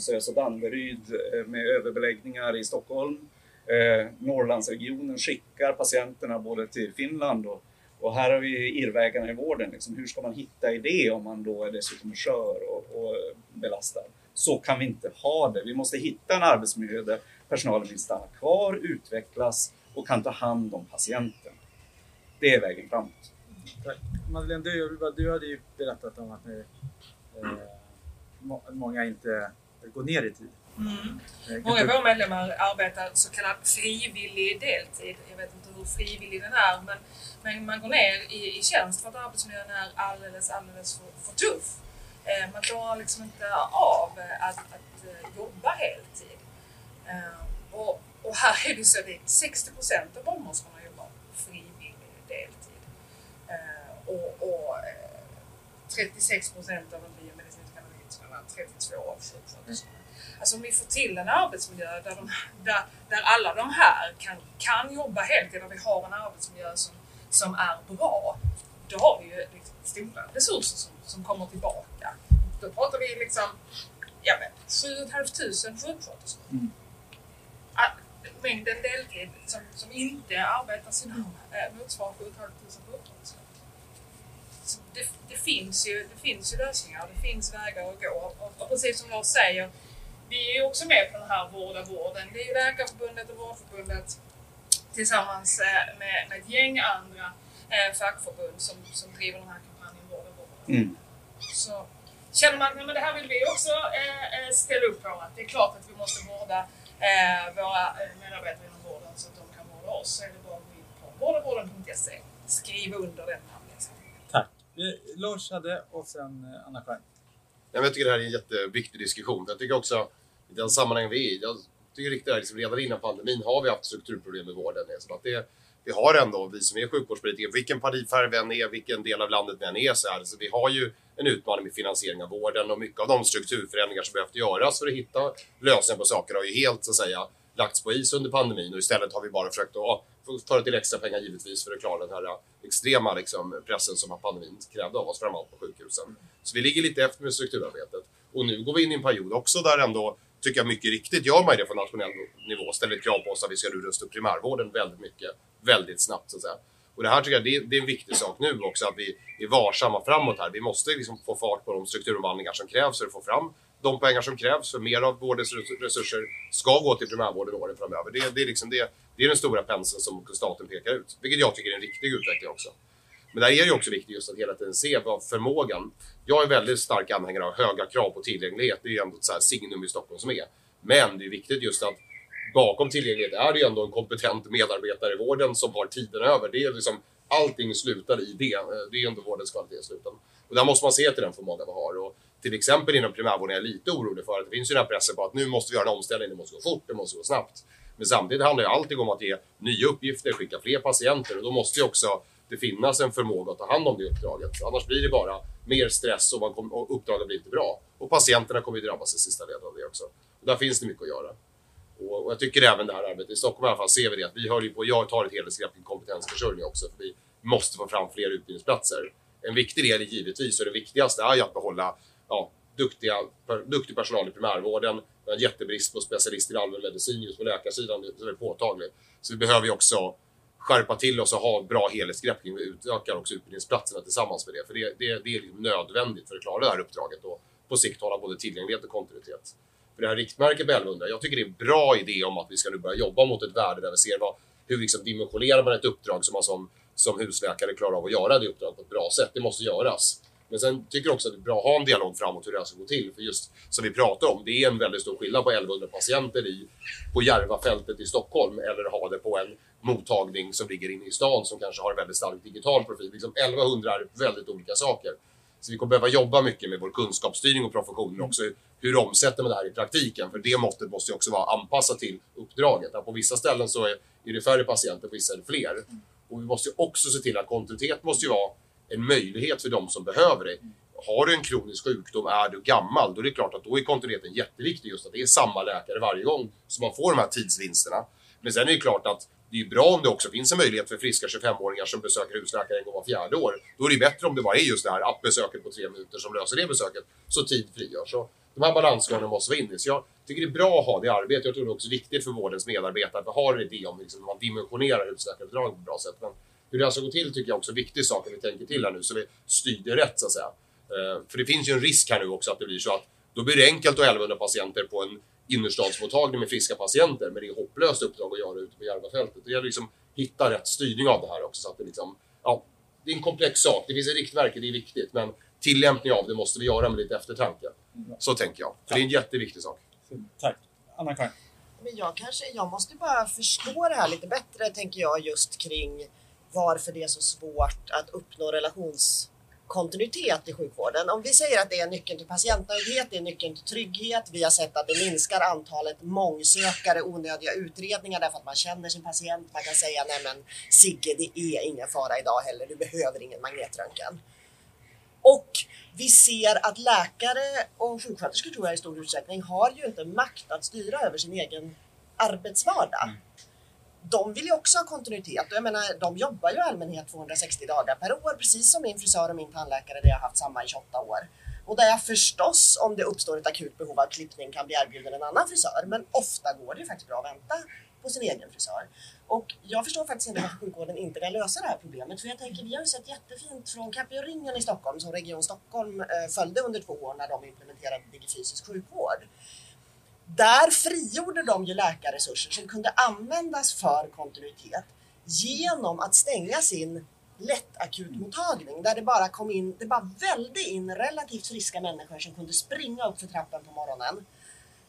Sös och Danderyd med överbeläggningar i Stockholm. Norrlandsregionen skickar patienterna både till Finland och här har vi Irrvägarna i vården. Liksom, hur ska man hitta i det om man då är dessutom kör och belastad? Så kan vi inte ha det. Vi måste hitta en arbetsmiljö där personalen vill stanna kvar, utvecklas och kan ta hand om patienten. Det är vägen framåt. Tack. Madeleine, du hade ju berättat om att ni, många inte går ner i tid. Många av våra medlemmar arbetar så kallad frivillig deltid. Jag vet inte hur frivillig den är, men man går ner i tjänst för att arbetsmiljön är alldeles för tuff. Man klarar liksom inte av att jobba heltid. Och här är det så att 60% av barnmorskorna jobbar frivillig deltid. Och 36% av de biomedicinska analytikerna, 32 av 70. Alltså om vi får till en arbetsmiljö där alla de här kan jobba heltid, där vi har en arbetsmiljö som är bra, då har vi ju stora resurser som kommer tillbaka. Då pratar vi liksom 7 500 sjuksköterskor. Mm. Mängden deltid som inte arbetar motsvarar 7 500 sjuksköterskor. Så det finns ju lösningar, det finns vägar att gå. Och precis som Lars säger, vi är ju också med på den här Vårda vården. Det är ju Läkarförbundet och Vårdförbundet tillsammans med ett gäng andra fackförbund som driver den här kampanjen Vårda vården. Mm. Så känner man att det här vill vi också ställa upp på. Att det är klart att vi måste vårda våra medarbetare inom vården så att de kan vårda oss. Så är det bara att gå in på vårdavården.se. Skriv under den här. Tack. Lars hade och sen Anna-Karin. Jag tycker det här är en jätteviktig diskussion. Jag tycker också i den sammanhang vi är i, jag tycker riktigt det här, liksom redan innan pandemin har vi haft strukturproblem i vården. Så att vi har ändå, vi som är sjukvårdspolitiker, vilken partifärg vi än är, vilken del av landet vi än är så här. Så vi har ju en utmaning med finansiering av vården och mycket av de strukturförändringar som behövt göras för att hitta lösningar på saker har ju helt så att säga lagts på is under pandemin och istället har vi bara försökt att ta till extra pengar givetvis för att klara den här extrema liksom, pressen som pandemin krävde av oss framåt på sjukhusen. Så vi ligger lite efter med strukturarbetet och nu går vi in i en period också där ändå tycker jag mycket riktigt gör man det från nationell nivå ställer krav på oss att vi ska rusta upp primärvården väldigt mycket, väldigt snabbt så att säga. Och det här tycker jag det är en viktig sak nu också att vi är varsamma framåt här. Vi måste liksom få fart på de strukturomvandlingar som krävs för att få fram de pengar som krävs för mer av vårdens resurser ska gå till primärvården åren framöver. Det är den stora penseln som staten pekar ut. Vilket jag tycker är en riktig utveckling också. Men där är det också viktigt just att hela tiden se vad förmågan. Jag är väldigt stark anhängare av höga krav på tillgänglighet. Det är ju ändå ett så här signum i Stockholm som är. Men det är viktigt just att bakom tillgänglighet är det ju ändå en kompetent medarbetare i vården som har tiden över. Det är liksom allting slutar i det. Det är ändå vårdens kvalitet i slutändan. Och där måste man se till den förmågan man har. Och till exempel inom primärvården är jag lite orolig för att det finns ju den här pressen på att nu måste vi göra en omställning, det måste gå fort, det måste gå snabbt. Men samtidigt handlar det alltid om att ge nya uppgifter, skicka fler patienter och då måste ju också det finnas en förmåga att ta hand om det uppdraget. Annars blir det bara mer stress och uppdraget blir inte bra. Och patienterna kommer ju drabbas i sista ledet av det också. Och där finns det mycket att göra. Och jag tycker även det här arbetet i Stockholm i alla fall ser vi det att vi hör ju på, jag tar ett helhetsgrepp i kompetensförsörjning också för vi måste få fram fler utbildningsplatser. En viktig del är givetvis, och det viktigaste är att behålla duktig personal i primärvården. Vi har en jättebrist på specialister i allmänmedicin, just på läkarsidan, det är påtagligt. Så vi behöver ju också skärpa till oss och ha bra helhetsgrepp. Vi utökar också utbildningsplatserna tillsammans med det. För det är nödvändigt för att klara det här uppdraget och på sikt hålla både tillgänglighet och kontinuitet. För det här riktmärket på 1100, jag tycker det är en bra idé om att vi ska nu börja jobba mot ett värde där vi ser hur liksom dimensionerar man ett uppdrag som man som husläkare klarar av att göra det uppdrag på ett bra sätt. Det måste göras. Men sen tycker jag också att det är bra att ha en dialog framåt hur det här ska gå till. För just som vi pratar om, det är en väldigt stor skillnad på 1100 patienter på Järvafältet i Stockholm eller ha det på en mottagning som ligger inne i stan som kanske har en väldigt stark digital profil. Liksom 1100 är väldigt olika saker. Så vi kommer behöva jobba mycket med vår kunskapsstyrning och professionen också. Hur omsätter man det här i praktiken? För det måttet måste ju också vara anpassat till uppdraget. Att på vissa ställen så är det färre patienter, på vissa är det fler. Och vi måste ju också se till att kontinuitet måste ju vara en möjlighet för de som behöver det. Har du en kronisk sjukdom, är du gammal, då är det klart att då är kontinuiteten jätteviktig. Just att det är samma läkare varje gång så man får de här tidsvinsterna. Men sen är det klart att det är bra om det också finns en möjlighet för friska 25-åringar som besöker husläkare en gång var fjärde år. Då är det bättre om det bara är just det här appbesöket på 3 minuter som löser det besöket. Så tid frigörs. Så de här balansgångarna måste vara inne. Så jag tycker det är bra att ha det arbetet. Jag tror det är också viktigt för vårdens medarbetare att ha en idé om hur man dimensionerar husläkarbidrag på ett bra sätt. Men hur det här ska gå till tycker jag också är en viktig sak att vi tänker till här nu. Så vi styr det rätt så att säga. För det finns ju en risk här nu också att det blir så att då blir det enkelt att 1100 patienter på en innerstadsmottagning med friska patienter, men det är hopplöst uppdrag att göra ute på Järvafältet. Det gäller liksom hitta rätt styrning av det här också så att det liksom, det är en komplex sak. Det finns ett riktmärke, det är viktigt, men tillämpning av det måste vi göra med lite eftertanke. Så tänker jag. För det är en jätteviktig sak. Tack. Anna-Karin. Men jag måste bara förstå det här lite bättre, tänker jag, just kring varför det är så svårt att uppnå relationskontinuitet i sjukvården. Om vi säger att det är nyckeln till patientnöjdhet, det är nyckeln till trygghet. Vi har sett att det minskar antalet mångsökare, onödiga utredningar därför att man känner sin patient. Man kan säga, nej men Sigge, det är ingen fara idag heller, du behöver ingen magnetröntgen. Och vi ser att läkare och sjuksköterskor, tror jag i stor utsträckning, har ju inte makt att styra över sin egen arbetsvardag. De vill ju också ha kontinuitet. Jag menar, de jobbar ju i allmänhet 260 dagar per år, precis som min frisör och min tandläkare, där jag har haft samma i 28 år. Och där jag förstås, om det uppstår ett akut behov av klippning, kan bli erbjuden en annan frisör. Men ofta går det ju faktiskt bra att vänta på sin egen frisör. Och jag förstår faktiskt inte varför sjukvården inte kan lösa det här problemet. För jag tänker, vi har ju sett jättefint från Capio och Ringen i Stockholm, som Region Stockholm följde under 2 år när de implementerade digifysisk sjukvård. Där frigjorde de ju läkarresurser som kunde användas för kontinuitet genom att stänga sin lättakutmottagning där det bara välde in relativt friska människor som kunde springa upp för trappen på morgonen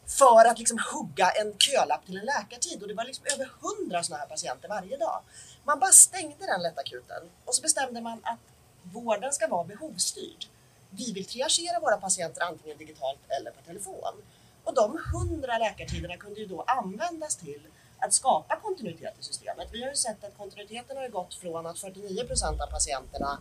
för att liksom hugga en kölapp till en läkartid, och det var liksom över 100 sådana här patienter varje dag. Man bara stängde den lättakuten och så bestämde man att vården ska vara behovsstyrd. Vi vill triagera våra patienter antingen digitalt eller på telefon. Och de 100 läkartiderna kunde ju då användas till att skapa kontinuitet i systemet. Vi har ju sett att kontinuiteten har gått från att 49% av patienterna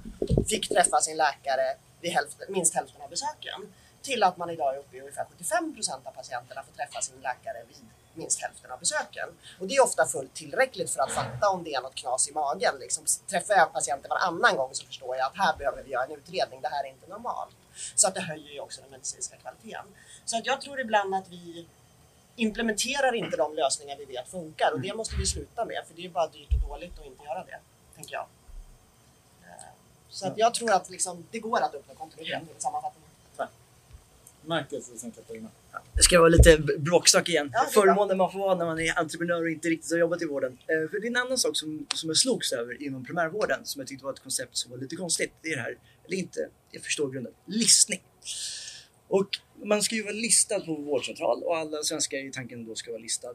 fick träffa sin läkare vid minst hälften av besöken, till att man idag är uppe i ungefär 75% av patienterna får träffa sin läkare vid minst hälften av besöken. Och det är ofta fullt tillräckligt för att fatta om det är något knas i magen. Liksom, träffar jag patienter varannan gång så förstår jag att här behöver vi göra en utredning, det här är inte normalt. Så att det höjer ju också den medicinska kvaliteten. Så att jag tror ibland att vi implementerar inte de lösningar vi vet funkar, och det måste vi sluta med, för det är bara dyrt och dåligt att inte göra det, tänker jag. Så att jag tror att liksom, det går att uppnå kontinuitet i sammanfattningen. Markus och sen Katarina. Det ska vara lite bråkstack igen. Ja, förmånen man får vara när man är entreprenör och inte riktigt har jobbat i vården. För det är en annan sak som jag slogs över inom primärvården som jag tyckte var ett koncept som var lite konstigt. Det är det här, eller inte, jag förstår grunden, listning. Och man ska ju vara listad på vårdcentral, och alla svenskar i tanken då ska vara listad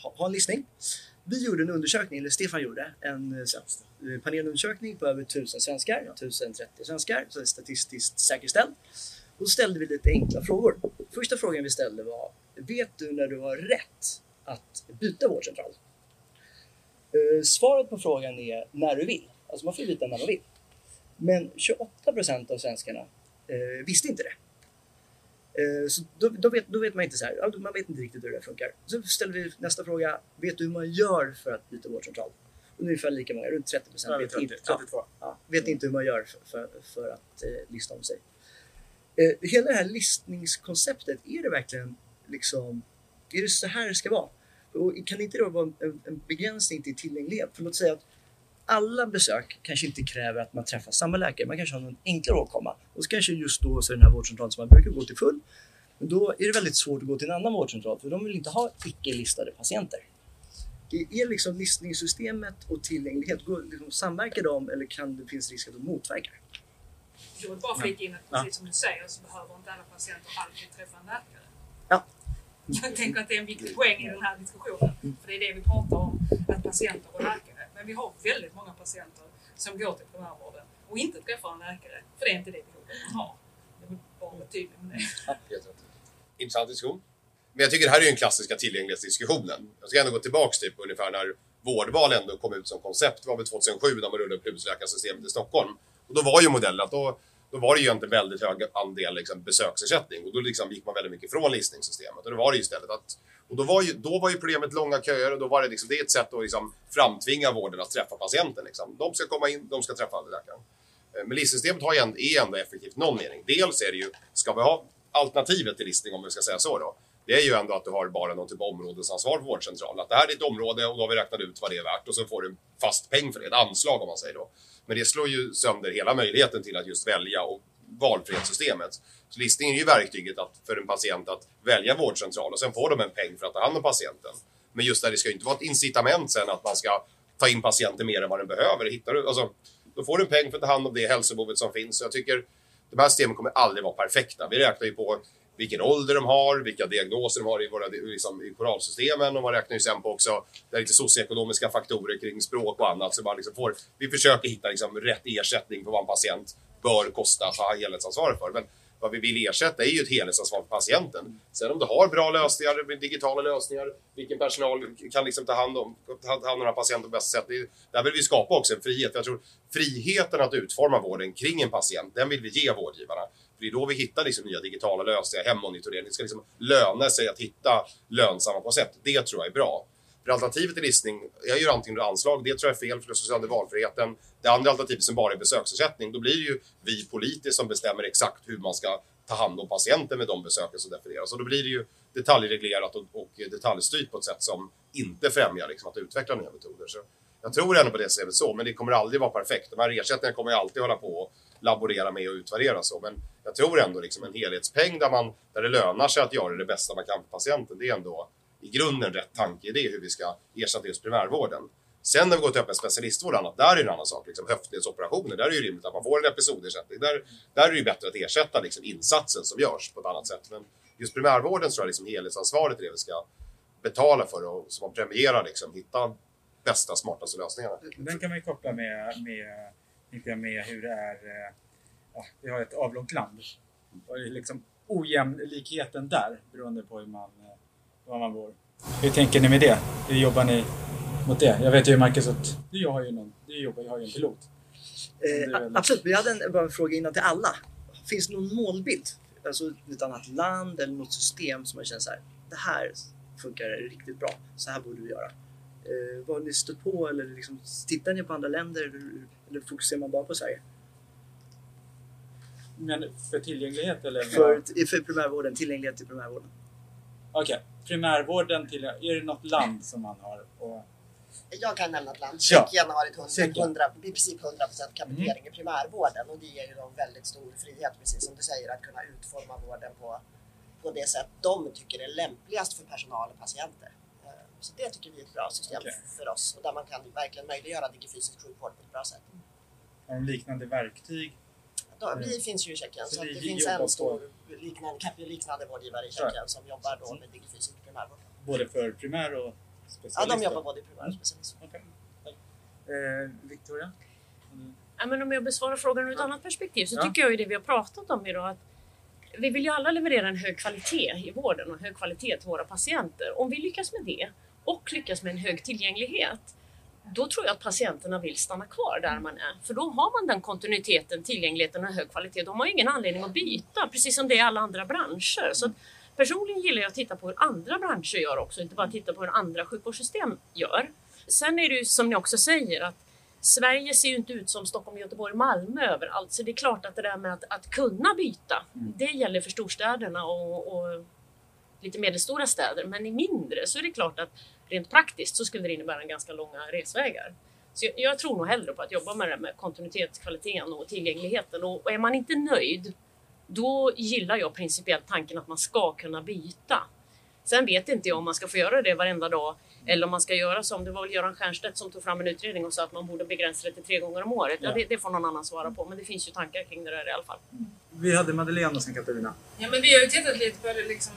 på ha en listning. Vi gjorde en undersökning, eller Stefan gjorde en panelundersökning på över 1000 svenskar, 1030 svenskar, så statistiskt säkerställd. Då ställde vi lite enkla frågor. Första frågan vi ställde var, vet du när du har rätt att byta vårdcentral? Svaret på frågan är när du vill. Alltså man får byta när man vill. Men 28% av svenskarna visste inte det. Så då vet man inte så här, man vet inte riktigt hur det funkar. Så ställde vi nästa fråga, vet du hur man gör för att byta vårdcentral? ungefär lika många, runt 30% vet, 30, inte, 32. Ja, vet inte hur man gör för att lista om sig. Hela det här listningskonceptet, är det verkligen liksom, är det så här det ska vara? Och kan inte det vara en begränsning till tillgänglighet? För låt säga att alla besök kanske inte kräver att man träffar samma läkare. Man kanske har någon enklare åkomma. Och så kanske just då så är den här vårdcentralen som man brukar gå till full. Men då är det väldigt svårt att gå till en annan vårdcentral. För de vill inte ha icke-listade patienter. Det är liksom listningssystemet och tillgänglighet. Samverkar de eller kan det finnas risk att de motverkar? Jag vill bara flika in att precis som du säger så behöver inte alla patienter alltid träffa en läkare. Ja. Jag tänker att det är en viktig poäng i den här diskussionen. För det är det vi pratar om, att patienter och läkare. Men vi har väldigt många patienter som går till primärvården och inte träffar en läkare. För det är inte det behovet man har. Jag vill bara vara tydlig med det. Ja, intressant diskussion. Men jag tycker det här är ju den klassiska tillgänglighetsdiskussionen. Jag ska ändå gå tillbaka till på ungefär när vårdval ändå kom ut som koncept. Det var väl 2007 när man rullade upp husläkarsystemet i Stockholm. Och då var ju modellen att då var det ju inte väldigt hög andel liksom, besöksersättning. Och då liksom gick man väldigt mycket från listningssystemet. Och då var det ju istället att... Och då var ju problemet långa köer. Och då var det, liksom, det är ett sätt att liksom, framtvinga vården att träffa patienten. Liksom. De ska komma in, de ska träffa läkaren. Men listningssystemet är ändå effektivt någon mening. Dels är det ju, ska vi ha alternativet till listning om vi ska säga så då? Det är ju ändå att du har bara någon typ av områdesansvar på vårdcentralen. Att det här är ditt område och då har vi räknat ut vad det är värt. Och så får du en fast peng för det, ett anslag om man säger då. Men det slår ju sönder hela möjligheten till att just välja och valfrihetssystemet. Så listningen är ju verktyget för en patient att välja vårdcentral och sen får de en peng för att ta hand om patienten. Men just där det ska ju inte vara ett incitament sen att man ska ta in patienter mer än vad den behöver. Hittar du, alltså, då får du en peng för att ta hand om det hälsobehovet som finns. Så jag tycker de här systemen kommer aldrig vara perfekta. Vi räknar ju på vilken ålder de har, vilka diagnoser de har i våra liksom, i journalsystemen. Och man räknar ju sen på också där lite socioekonomiska faktorer kring språk och annat. Så man liksom får, vi försöker hitta liksom, rätt ersättning för vad en patient bör kosta att ha helhetsansvar för. Men vad vi vill ersätta är ju ett helhetsansvar för patienten. Sen om du har bra lösningar, digitala lösningar, vilken personal kan liksom ta hand om den här patienten på bästa sätt. Där vill vi skapa också en frihet. Jag tror friheten att utforma vården kring en patient, den vill vi ge vårdgivarna. För det är då vi hittar liksom nya digitala lösningar, hemmonitorering. Det ska liksom löna sig att hitta lönsamma koncept. Det tror jag är bra. För alternativet till listning, jag gör antingen anslag, det tror jag är fel för det sociala valfriheten. Det andra alternativet som bara är besöksersättning, då blir det ju vi politiskt som bestämmer exakt hur man ska ta hand om patienten med de besöken som definieras. Och då blir det ju detaljreglerat och detaljstyrt på ett sätt som inte främjar liksom, att utveckla nya metoder. Så jag tror ändå på det sättet så, men det kommer aldrig vara perfekt. De här ersättningarna kommer jag alltid hålla på och laborera med och utvärdera så. Men jag tror ändå liksom en helhetspeng där det lönar sig att göra det bästa man kan för patienten, det är ändå i grunden rätt tanke, det är hur vi ska ersätta just primärvården. Sen när vi går till öppen specialistvård och annat, där är det en annan sak. Liksom höftledsoperationer, där är det ju rimligt att man får en episodersättning. Där är det ju bättre att ersätta liksom, insatsen som görs på ett annat sätt. Men just primärvården så är liksom helhetsansvaret det vi ska betala för och som man premierar liksom, hitta bästa, smartaste lösningarna. Den kan man ju koppla med hur det är. Ja, vi har ett avlångt land och liksom ojämlikheten där beroende på hur man bor. Hur tänker ni med det? Hur jobbar ni mot det? Jag vet ju Markus att du har ju en pilot. Absolut, vi hade en fråga innan till alla. Finns det någon målbild? Alltså ett annat land eller något system som man känner så här, det här funkar riktigt bra, så här borde vi göra. Vad har ni stött på eller liksom, tittar ni på andra länder eller fokuserar man bara på Sverige? Men för tillgänglighet eller? För primärvården, tillgänglighet till primärvården. Okej, primärvården till, är det något land som man har? Och... Jag kan nämna ett land. Tjeckien har varit 100%, i princip 100% kapitering i primärvården och det ger ju dem väldigt stor frihet, precis som du säger, att kunna utforma vården på det sätt de tycker är lämpligast för personal och patienter. Så det tycker vi är ett bra system för oss och där man kan verkligen möjliggöra digifysisk sjukvård på ett bra sätt. Har de liknande verktyg? Vi finns ju i Tjeckien så det finns en stor liknande vårdgivare i Tjeckien som jobbar då med digifysisk primärvård. Både för primär och specialister? Ja, de jobbar både i primär och specialister. Victoria? Ja, men om jag besvarar frågan ur ett annat perspektiv så tycker jag ju det vi har pratat om idag att vi vill ju alla leverera en hög kvalitet i vården och hög kvalitet till våra patienter. Om vi lyckas med det och lyckas med en hög tillgänglighet, då tror jag att patienterna vill stanna kvar där man är. För då har man den kontinuiteten, tillgängligheten och hög kvalitet. De har ingen anledning att byta, precis som det är i alla andra branscher. Så att personligen gillar jag att titta på hur andra branscher gör också, inte bara titta på hur andra sjukvårdssystem gör. Sen är det ju som ni också säger att Sverige ser ju inte ut som Stockholm, Göteborg, Malmö överallt. Så det är klart att det där med att kunna byta, det gäller för storstäderna och lite medelstora städer. Men i mindre så är det klart att rent praktiskt så skulle det innebära en ganska långa resvägar. Så jag tror nog hellre på att jobba med det med kontinuitet, kvaliteten och tillgängligheten. Och är man inte nöjd, då gillar jag principiellt tanken att man ska kunna byta. Sen vet inte jag om man ska få göra det varenda dag eller om man ska göra som det var väl Göran Stjernstedt som tog fram en utredning och sa att man borde begränsa det till 3 gånger om året. Ja, det får någon annan svara på, men det finns ju tankar kring det där i alla fall. Vi hade Madeleine och sen Katarina. Ja, men vi har ju tittat lite på det liksom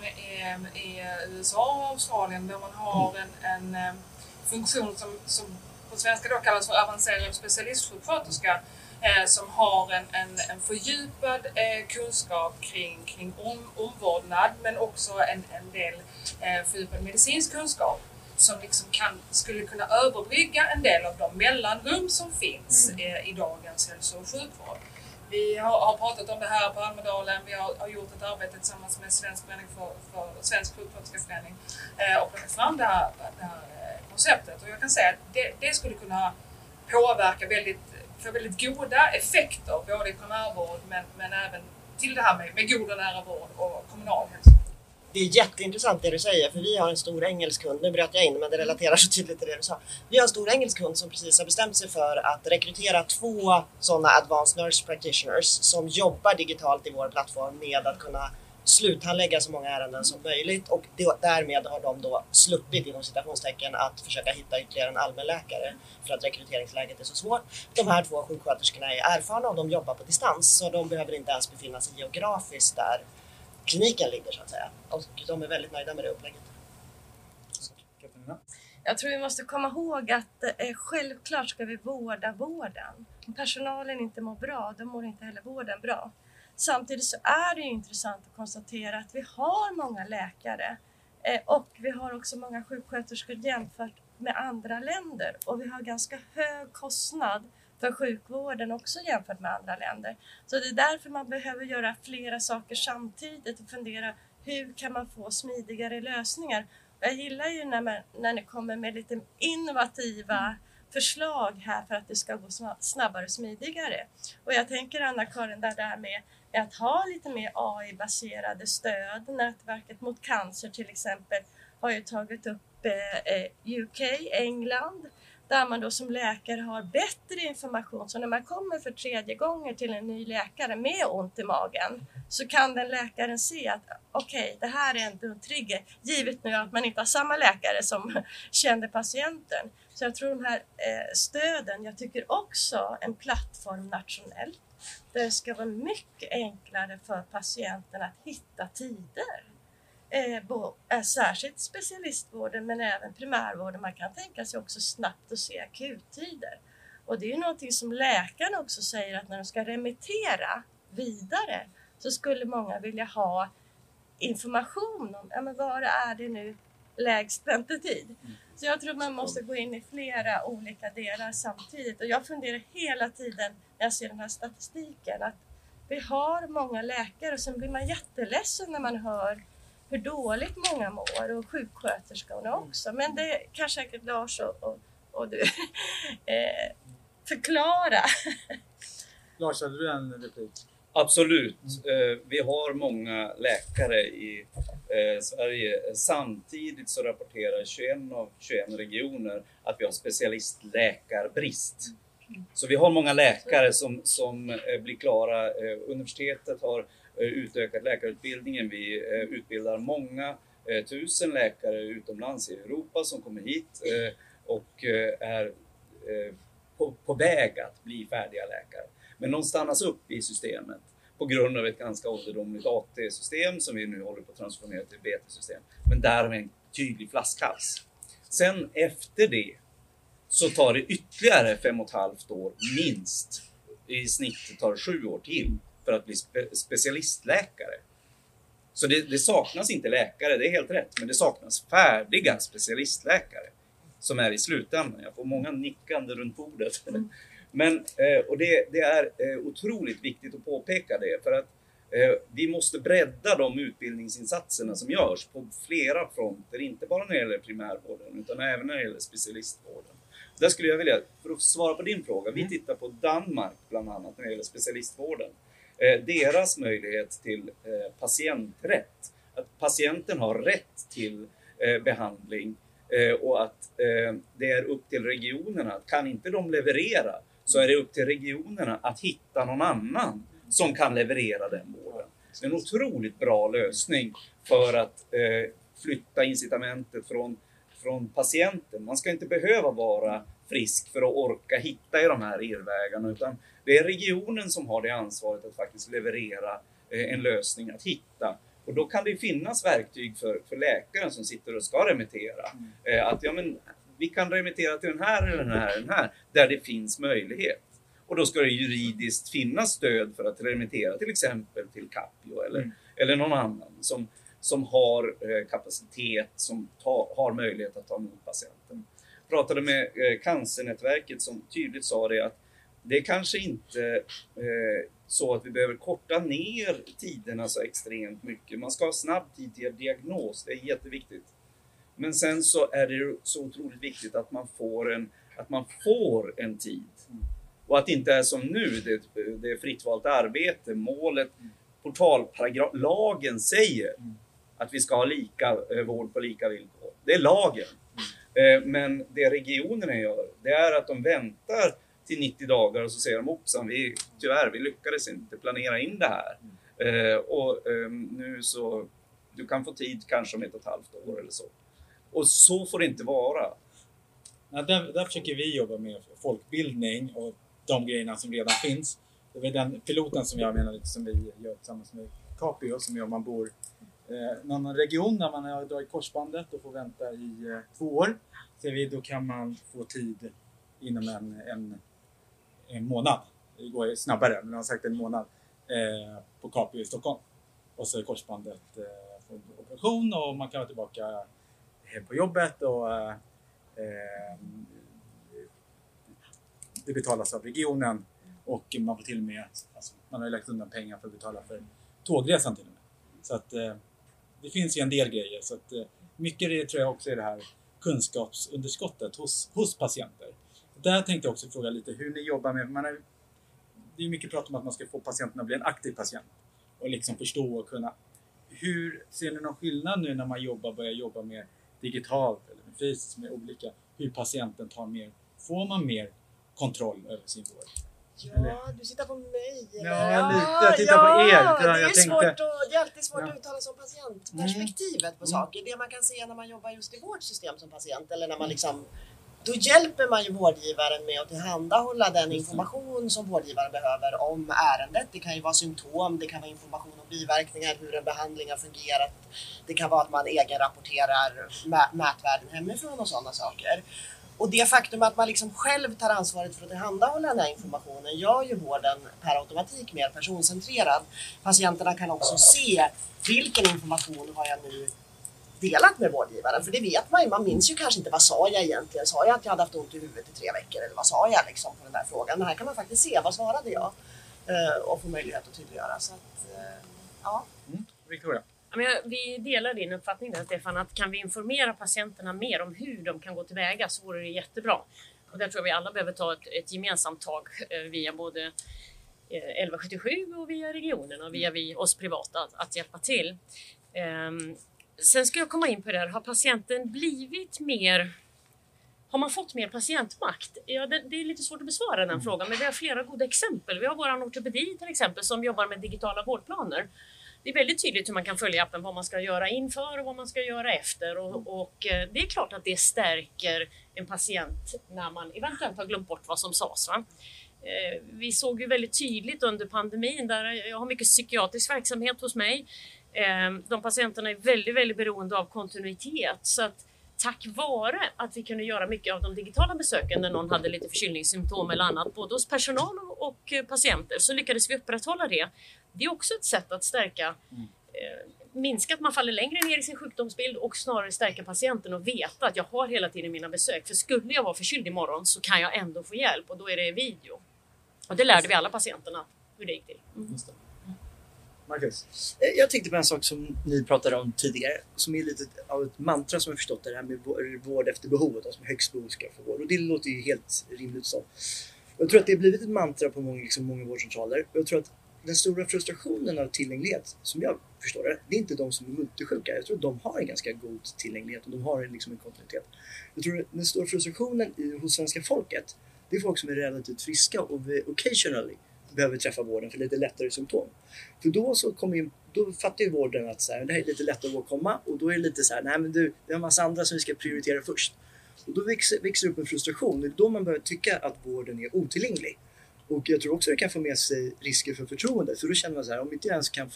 i USA och Australien där man har en funktion som på svenska då kallas för avancerad specialistsjuksköterska som har en fördjupad kunskap kring omvårdnad men också en del fördjupad medicinsk kunskap som liksom skulle kunna överbrygga en del av de mellanrum som finns i dagens hälso- och sjukvård. Vi har pratat om det här på Almedalen, vi har gjort ett arbete tillsammans med Svensk sjuksköterskeförening och plockat fram det här konceptet. Och jag kan säga att det skulle kunna påverka väldigt goda effekter både i primärvård men även till det här med god och nära vård och kommunal hälsa. Det är jätteintressant det du säger, för vi har en stor engelsk kund, nu bröt jag in men det relaterar så tydligt till det du sa. Vi har en stor engelsk kund som precis har bestämt sig för att rekrytera 2 sådana advanced nurse practitioners som jobbar digitalt i vår plattform med att kunna sluthandlägga så många ärenden som möjligt och därmed har de då sluppit inom citationstecken att försöka hitta ytterligare en allmänläkare för att rekryteringsläget är så svårt. De här 2 sjuksköterskorna är erfarna och de jobbar på distans så de behöver inte ens befinna sig geografiskt där kliniken ligger så att säga och de är väldigt nöjda med det upplägget. Jag tror vi måste komma ihåg att självklart ska vi vårda vården. Om personalen inte mår bra, då mår inte heller vården bra. Samtidigt så är det ju intressant att konstatera att vi har många läkare och vi har också många sjuksköterskor jämfört med andra länder och vi har ganska hög kostnad för sjukvården också jämfört med andra länder. Så det är därför man behöver göra flera saker samtidigt och fundera hur kan man få smidigare lösningar. Och jag gillar ju när ni kommer med lite innovativa förslag här för att det ska gå snabbare och smidigare. Och jag tänker Anna-Karin där med att ha lite mer AI-baserade stöd. Nätverket mot cancer till exempel har ju tagit upp UK, England, där man då som läkare har bättre information. Så när man kommer för 3:e gången till en ny läkare med ont i magen så kan den läkaren se att okej, det här är en trigger. Givet nu att man inte har samma läkare som kände patienten. Så jag tror de här stöden, jag tycker också en plattform nationellt där det ska vara mycket enklare för patienterna att hitta tider. Särskilt specialistvården men även primärvården, man kan tänka sig också snabbt att se akuttider. Och det är ju någonting som läkaren också säger att när de ska remittera vidare så skulle många vilja ha information om men vad är det nu lägst väntetid. Så jag tror man måste gå in i flera olika delar samtidigt och jag funderar hela tiden när jag ser den här statistiken att vi har många läkare och sen blir man jätteledsen när man hör hur dåligt många mår och sjuksköterskorna också. Men det kan säkert Lars och du förklara. Lars, hade du en replik? Absolut. Vi har många läkare i Sverige. Samtidigt så rapporterar 21 av 21 regioner att vi har specialistläkarbrist. Så vi har många läkare som blir klara. Universitetet har utökat läkarutbildningen. Vi utbildar många 1000 läkare utomlands i Europa som kommer hit och är på väg att bli färdiga läkare. Men de stannas upp i systemet på grund av ett ganska ålderdomligt AT-system som vi nu håller på att transformera till BT-system. Men därmed en tydlig flaskhals. Sen efter det så tar det ytterligare 5,5 år minst. I snitt tar 7 år till för att bli specialistläkare. Så det saknas inte läkare, det är helt rätt. Men det saknas färdiga specialistläkare som är i slutändan. Jag får många nickande runt bordet. Men, och det är otroligt viktigt att påpeka det. För att Vi måste bredda de utbildningsinsatserna som görs på flera fronter, inte bara när det gäller primärvården utan även när det gäller specialistvården. Där skulle jag vilja, för att svara på din fråga, vi tittar på Danmark bland annat när det gäller specialistvården. Deras möjlighet till patienträtt, att patienten har rätt till behandling och att det är upp till regionerna. Kan inte de leverera så är det upp till regionerna att hitta någon annan som kan leverera den vården. Det är en otroligt bra lösning för att flytta incitamentet från patienten. Man ska inte behöva vara frisk för att orka hitta i de här irrvägarna, utan det är regionen som har det ansvaret att faktiskt leverera en lösning att hitta. Och då kan det finnas verktyg för läkaren som sitter och ska remittera. Att ja, men vi kan remittera till den här eller den här, där det finns möjlighet. Och då ska det juridiskt finnas stöd för att remittera till exempel till Capio eller någon annan som har kapacitet, som har möjlighet att ta emot patienten. Jag pratade med Cancernätverket som tydligt sa det att det är kanske inte så att vi behöver korta ner tiderna så extremt mycket. Man ska ha snabb tid till diagnos, det är jätteviktigt. Men sen så är det så otroligt viktigt att man får en tid. Och att det inte är som nu, det är fritt valt arbete, målet, lagen säger att vi ska ha lika vård på lika villkor. Det är lagen. Men det regionerna gör, det är att de väntar till 90 dagar och så säger de OPSAN, tyvärr, vi lyckades inte planera in det här. Nu så, du kan få tid kanske om 1,5 år eller så. Och så får det inte vara. Där försöker vi jobba med folkbildning och de grejerna som redan finns. Det är den piloten som jag menar som vi gör tillsammans med Capio, som gör om man bor i en annan region där man har dragit korsbandet och får vänta i 2 år. Då kan man få tid inom en månad. Det går snabbare, men jag har sagt en månad på Capio i Stockholm. Och så är korsbandet för operation och man kan vara tillbaka hem på jobbet och det betalas av regionen och man får till och med, alltså, man har lagt undan pengar för att betala för tågresan till och med. Så att det finns ju en del grejer, så att mycket det tror jag också är det här kunskapsunderskottet hos patienter. Där tänkte jag också fråga lite hur ni jobbar med, det är mycket prat om att man ska få patienterna att bli en aktiv patient och liksom förstå och kunna. Hur ser ni någon skillnad nu när man börjar jobba med digitalt eller fysiskt med olika, hur patienten tar mer, får man mer kontroll över sin vård? Ja, eller? Du tittar på mig. Eller? Ja, lite. Jag tittar på er. Det är alltid svårt att uttala som patient. Perspektivet på saker, det man kan se när man jobbar just i vårt system som patient, eller när man liksom, då hjälper man ju vårdgivaren med att tillhandahålla den information som vårdgivaren behöver om ärendet. Det kan ju vara symptom, det kan vara information om biverkningar, hur en behandling har fungerat. Det kan vara att man egenrapporterar mätvärden hemifrån och sådana saker. Och det faktum att man liksom själv tar ansvaret för att tillhandahålla den här informationen gör ju vården per automatik mer personcentrerad. Patienterna kan också se vilken information har jag nu delat med vårdgivaren, för det vet man ju, man minns ju kanske inte vad sa jag egentligen, sa jag att jag hade haft ont i huvudet i 3 veckor eller vad sa jag liksom på den där frågan, men här kan man faktiskt se vad svarade jag och få möjlighet att tydliggöra, så att ja. Victoria? Vi delar din uppfattning där, Stefan, att kan vi informera patienterna mer om hur de kan gå tillväga så vore det jättebra, och där tror jag vi alla behöver ta ett gemensamt tag via både 1177 och via regionen och via oss privata att hjälpa till. Sen ska jag komma in på det här, har patienten blivit mer, har man fått mer patientmakt? Ja, det är lite svårt att besvara den frågan, men vi har flera goda exempel. Vi har vår ortopedi till exempel som jobbar med digitala vårdplaner. Det är väldigt tydligt hur man kan följa appen, vad man ska göra inför och vad man ska göra efter. Och det är klart att det stärker en patient när man eventuellt har glömt bort vad som sades. Va? Vi såg ju väldigt tydligt under pandemin, där jag har mycket psykiatrisk verksamhet hos mig. De patienterna är väldigt, väldigt beroende av kontinuitet, så att tack vare att vi kunde göra mycket av de digitala besöken när någon hade lite förkylningssymptom eller annat, både hos personal och patienter, så lyckades vi upprätthålla det. Det är också ett sätt att stärka, minska att man faller längre ner i sin sjukdomsbild och snarare stärka patienten och veta att jag har hela tiden mina besök, för skulle jag vara förkyld imorgon så kan jag ändå få hjälp, och då är det video. Och det lärde vi alla patienterna hur det gick till. Markus. Jag tänkte på en sak som ni pratade om tidigare, som är lite av ett mantra som jag förstått, det här med vård efter behovet, alltså högst behov ska få vård. Och det låter ju helt rimligt så. Jag tror att det har blivit ett mantra på många vårdcentraler. Jag tror att den stora frustrationen av tillgänglighet, som jag förstår det är inte de som är multisjuka. Jag tror att de har en ganska god tillgänglighet och de har en kontinuitet. Jag tror att den stora frustrationen hos svenska folket, det är folk som är relativt friska och occasionally behöver träffa vården för lite lättare symptom. För då, så kommer ju, då fattar ju vården att så här, det här är lite lättare att åkomma, och då är det lite så här, nej men du, det är en massa andra som vi ska prioritera först. Och då växer upp en frustration. Det är då man börjar tycka att vården är otillgänglig. Och jag tror också att det kan få med sig risker för förtroende. För då känner man så här, om inte jag ens kan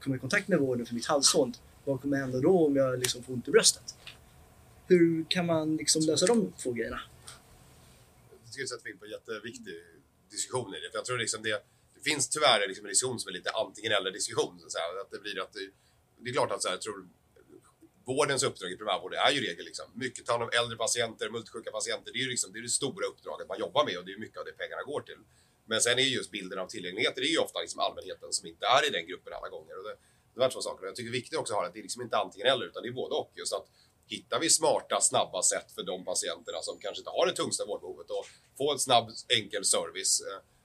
komma i kontakt med vården för mitt halsont, vad kommer hända då om jag får ont i bröstet? Hur kan man lösa de två grejerna? Jag tycker att vi är på en jätteviktig diskussion i det. För jag tror det finns tyvärr en diskussion som är lite antingen eller diskussion. Så att det blir att det är klart att jag tror vårdens uppdrag i primärvård är ju regel mycket tal om äldre patienter, multisjuka patienter. Det är ju det stora uppdraget man jobbar med, och det är mycket av det pengarna går till. Men sen är just bilden av tillgänglighet, det är ju ofta allmänheten som inte är i den gruppen alla gånger. Och det var två saker. Jag tycker det är viktigt också att ha att det är inte antingen eller, utan det är både och. Just att hittar vi smarta, snabba sätt för de patienterna som kanske inte har det tyngsta vårdbehovet och få en snabb, enkel service,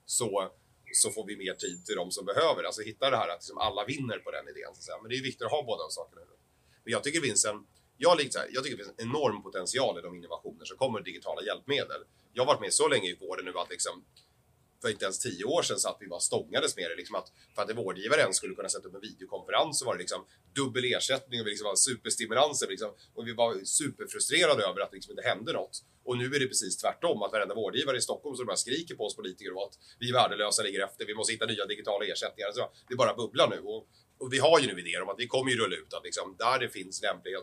så får vi mer tid till de som behöver. Alltså hitta det här att alla vinner på den idén. Men det är viktigt att ha båda de sakerna. Men jag tycker det finns en enorm potential i de innovationer som kommer digitala hjälpmedel. Jag har varit med så länge i vården nu att för inte ens 10 år sedan så att vi bara stångades med det. För att en vårdgivare ens skulle kunna sätta upp en videokonferens, så var det dubbel ersättning och superstimulanser. Och vi var superfrustrerade över att det inte hände något. Och nu är det precis tvärtom, att varenda vårdgivare i Stockholm som bara skriker på oss politiker och att vi är värdelösa, ligger efter, vi måste hitta nya digitala ersättningar. Så det bara bubblar nu. Och vi har ju nu idéer om att vi kommer ju rulla ut att där det finns lämpliga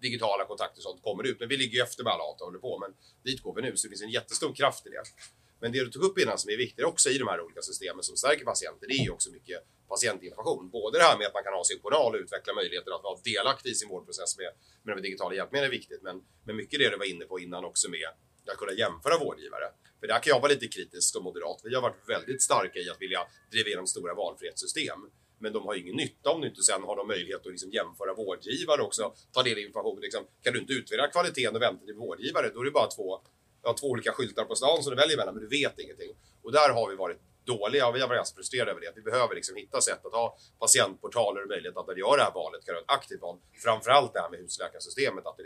digitala kontakter och sånt kommer ut. Men vi ligger ju efter med alla avtal på, men dit går vi nu, så det finns en jättestor kraft i det. Men det du tog upp innan som är viktigt också i de här olika systemen som stärker patienter, det är ju också mycket patientinformation. Både det här med att man kan ha sin journal och utveckla möjligheter att vara delaktig i sin vårdprocess med de digitala hjälpmedel är viktigt. Men mycket det du var inne på innan också med att kunna jämföra vårdgivare. För där kan jag vara lite kritisk och moderat. Vi har varit väldigt starka i att vilja driva igenom stora valfrihetssystem. Men de har ingen nytta om du inte sen har de möjlighet att jämföra vårdgivare också. Ta del av information. Kan du inte utvärdera kvaliteten och vänta till vårdgivare, då är det bara två olika skyltar på stan som du väljer mellan, men du vet ingenting. Och där har vi varit dåliga och vi har varit ganska frustrerade över det. Vi behöver hitta sätt att ha patientportaler och möjlighet att göra det här valet, kan göra ett aktivt val. Framförallt det här med husläkarsystemet, att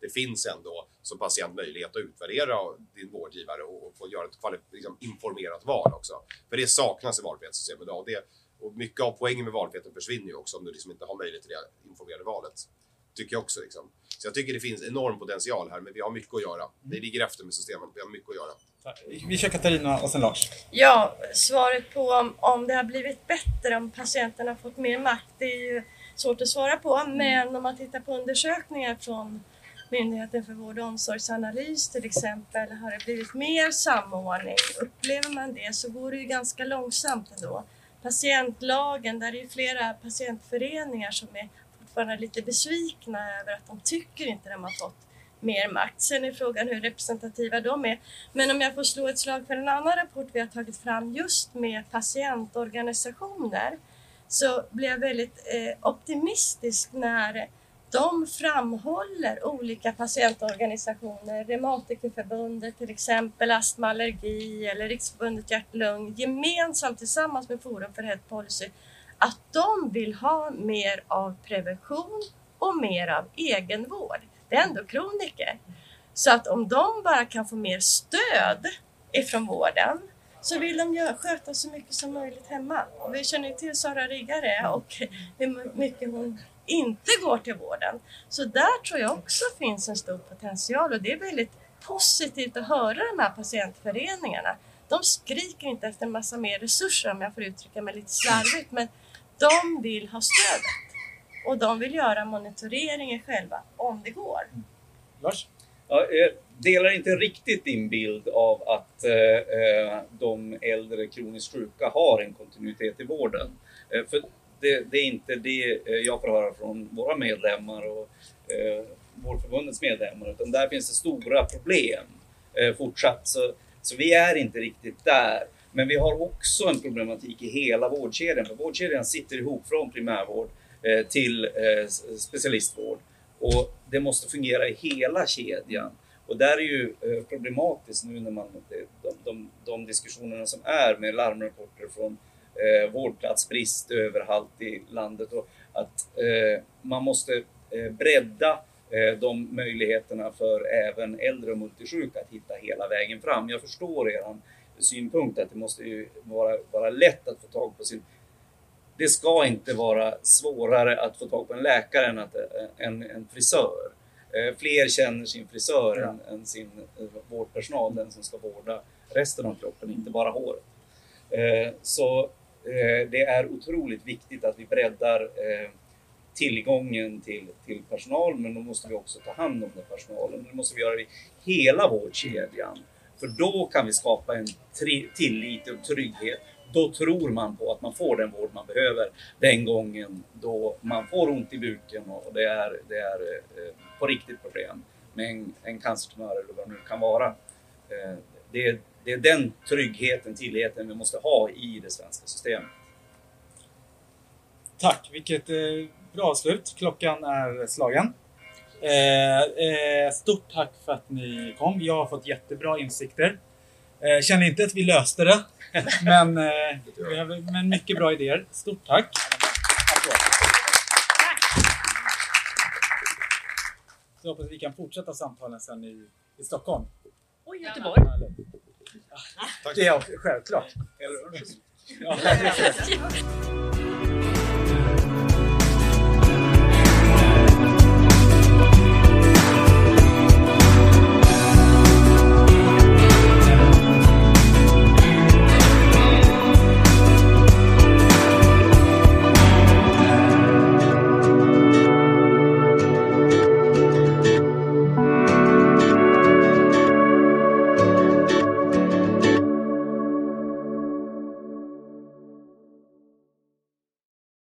det finns ändå som patient möjlighet att utvärdera din vårdgivare och få göra ett informerat val också. För det saknas i valfrihetssystemet idag. Och mycket av poängen med valfriheten försvinner ju också om du inte har möjlighet till det informerade valet. Tycker jag också. Så jag tycker det finns enorm potential här, men vi har mycket att göra. Vi ligger efter med systemen, vi har mycket att göra. Vi kör Katarina och sen Lars. Ja, svaret på om det har blivit bättre, om patienterna har fått mer makt, det är ju svårt att svara på. Men om man tittar på undersökningar från Myndigheten för vård och omsorgsanalys till exempel, har det blivit mer samordning. Upplever man det så går det ju ganska långsamt ändå. Patientlagen, där är ju flera patientföreningar som är fortfarande lite besvikna över att de tycker inte de har fått mer makt. Sen är frågan hur representativa de är. Men om jag får slå ett slag för en annan rapport vi har tagit fram just med patientorganisationer, så blir jag väldigt optimistisk när de framhåller olika patientorganisationer, Reumatikerförbundet till exempel, Astma Allergi eller Riksförbundet Hjärt-Lung, gemensamt tillsammans med Forum för Health Policy, att de vill ha mer av prevention och mer av egenvård. Det är ändå kroniker. Så att om de bara kan få mer stöd ifrån vården, så vill de sköta så mycket som möjligt hemma. Och vi känner ju till Sara Riggare och hur mycket hon inte går till vården. Så där tror jag också finns en stor potential, och det är väldigt positivt att höra de här patientföreningarna. De skriker inte efter en massa mer resurser, om jag får uttrycka mig lite slarvigt, men de vill ha stödet och de vill göra monitoreringen själva om det går. Lars? Ja, jag delar inte riktigt din bild av att de äldre kroniskt sjuka har en kontinuitet i vården. För det är inte det jag får höra från våra medlemmar och Vårdförbundets medlemmar, utan där finns det stora problem fortsatt. Så vi är inte riktigt där. Men vi har också en problematik i hela vårdkedjan. För vårdkedjan sitter ihop från primärvård till specialistvård. Och det måste fungera i hela kedjan. Och där är ju problematiskt nu när man de diskussionerna som är med larmrapporter från vårdplatsbrist överallt i landet. Och att man måste bredda de möjligheterna för även äldre och multisjuka att hitta hela vägen fram. Jag förstår er synpunkt att det måste ju vara lätt att få tag på sin... Det ska inte vara svårare att få tag på en läkare än en frisör. Fler känner sin frisör än sin vårdpersonal, den som ska vårda resten av kroppen, inte bara håret. Så det är otroligt viktigt att vi breddar tillgången till personal, men då måste vi också ta hand om den personalen. Det måste vi göra i hela vårdkedjan, för då kan vi skapa en tillit och trygghet. Då tror man på att man får den vård man behöver den gången då man får ont i buken och det är på riktigt problem med en cancertumör eller vad det nu kan vara. Det är den tryggheten, tilliten vi måste ha i det svenska systemet. Tack, vilket bra avslut. Klockan är slagen. Stort tack för att ni kom. Jag har fått jättebra insikter. Känner inte att vi löste det, men mycket bra idéer. Stort tack. Så hoppas vi kan fortsätta samtalen sen i Stockholm. Och i Göteborg. Det är självklart.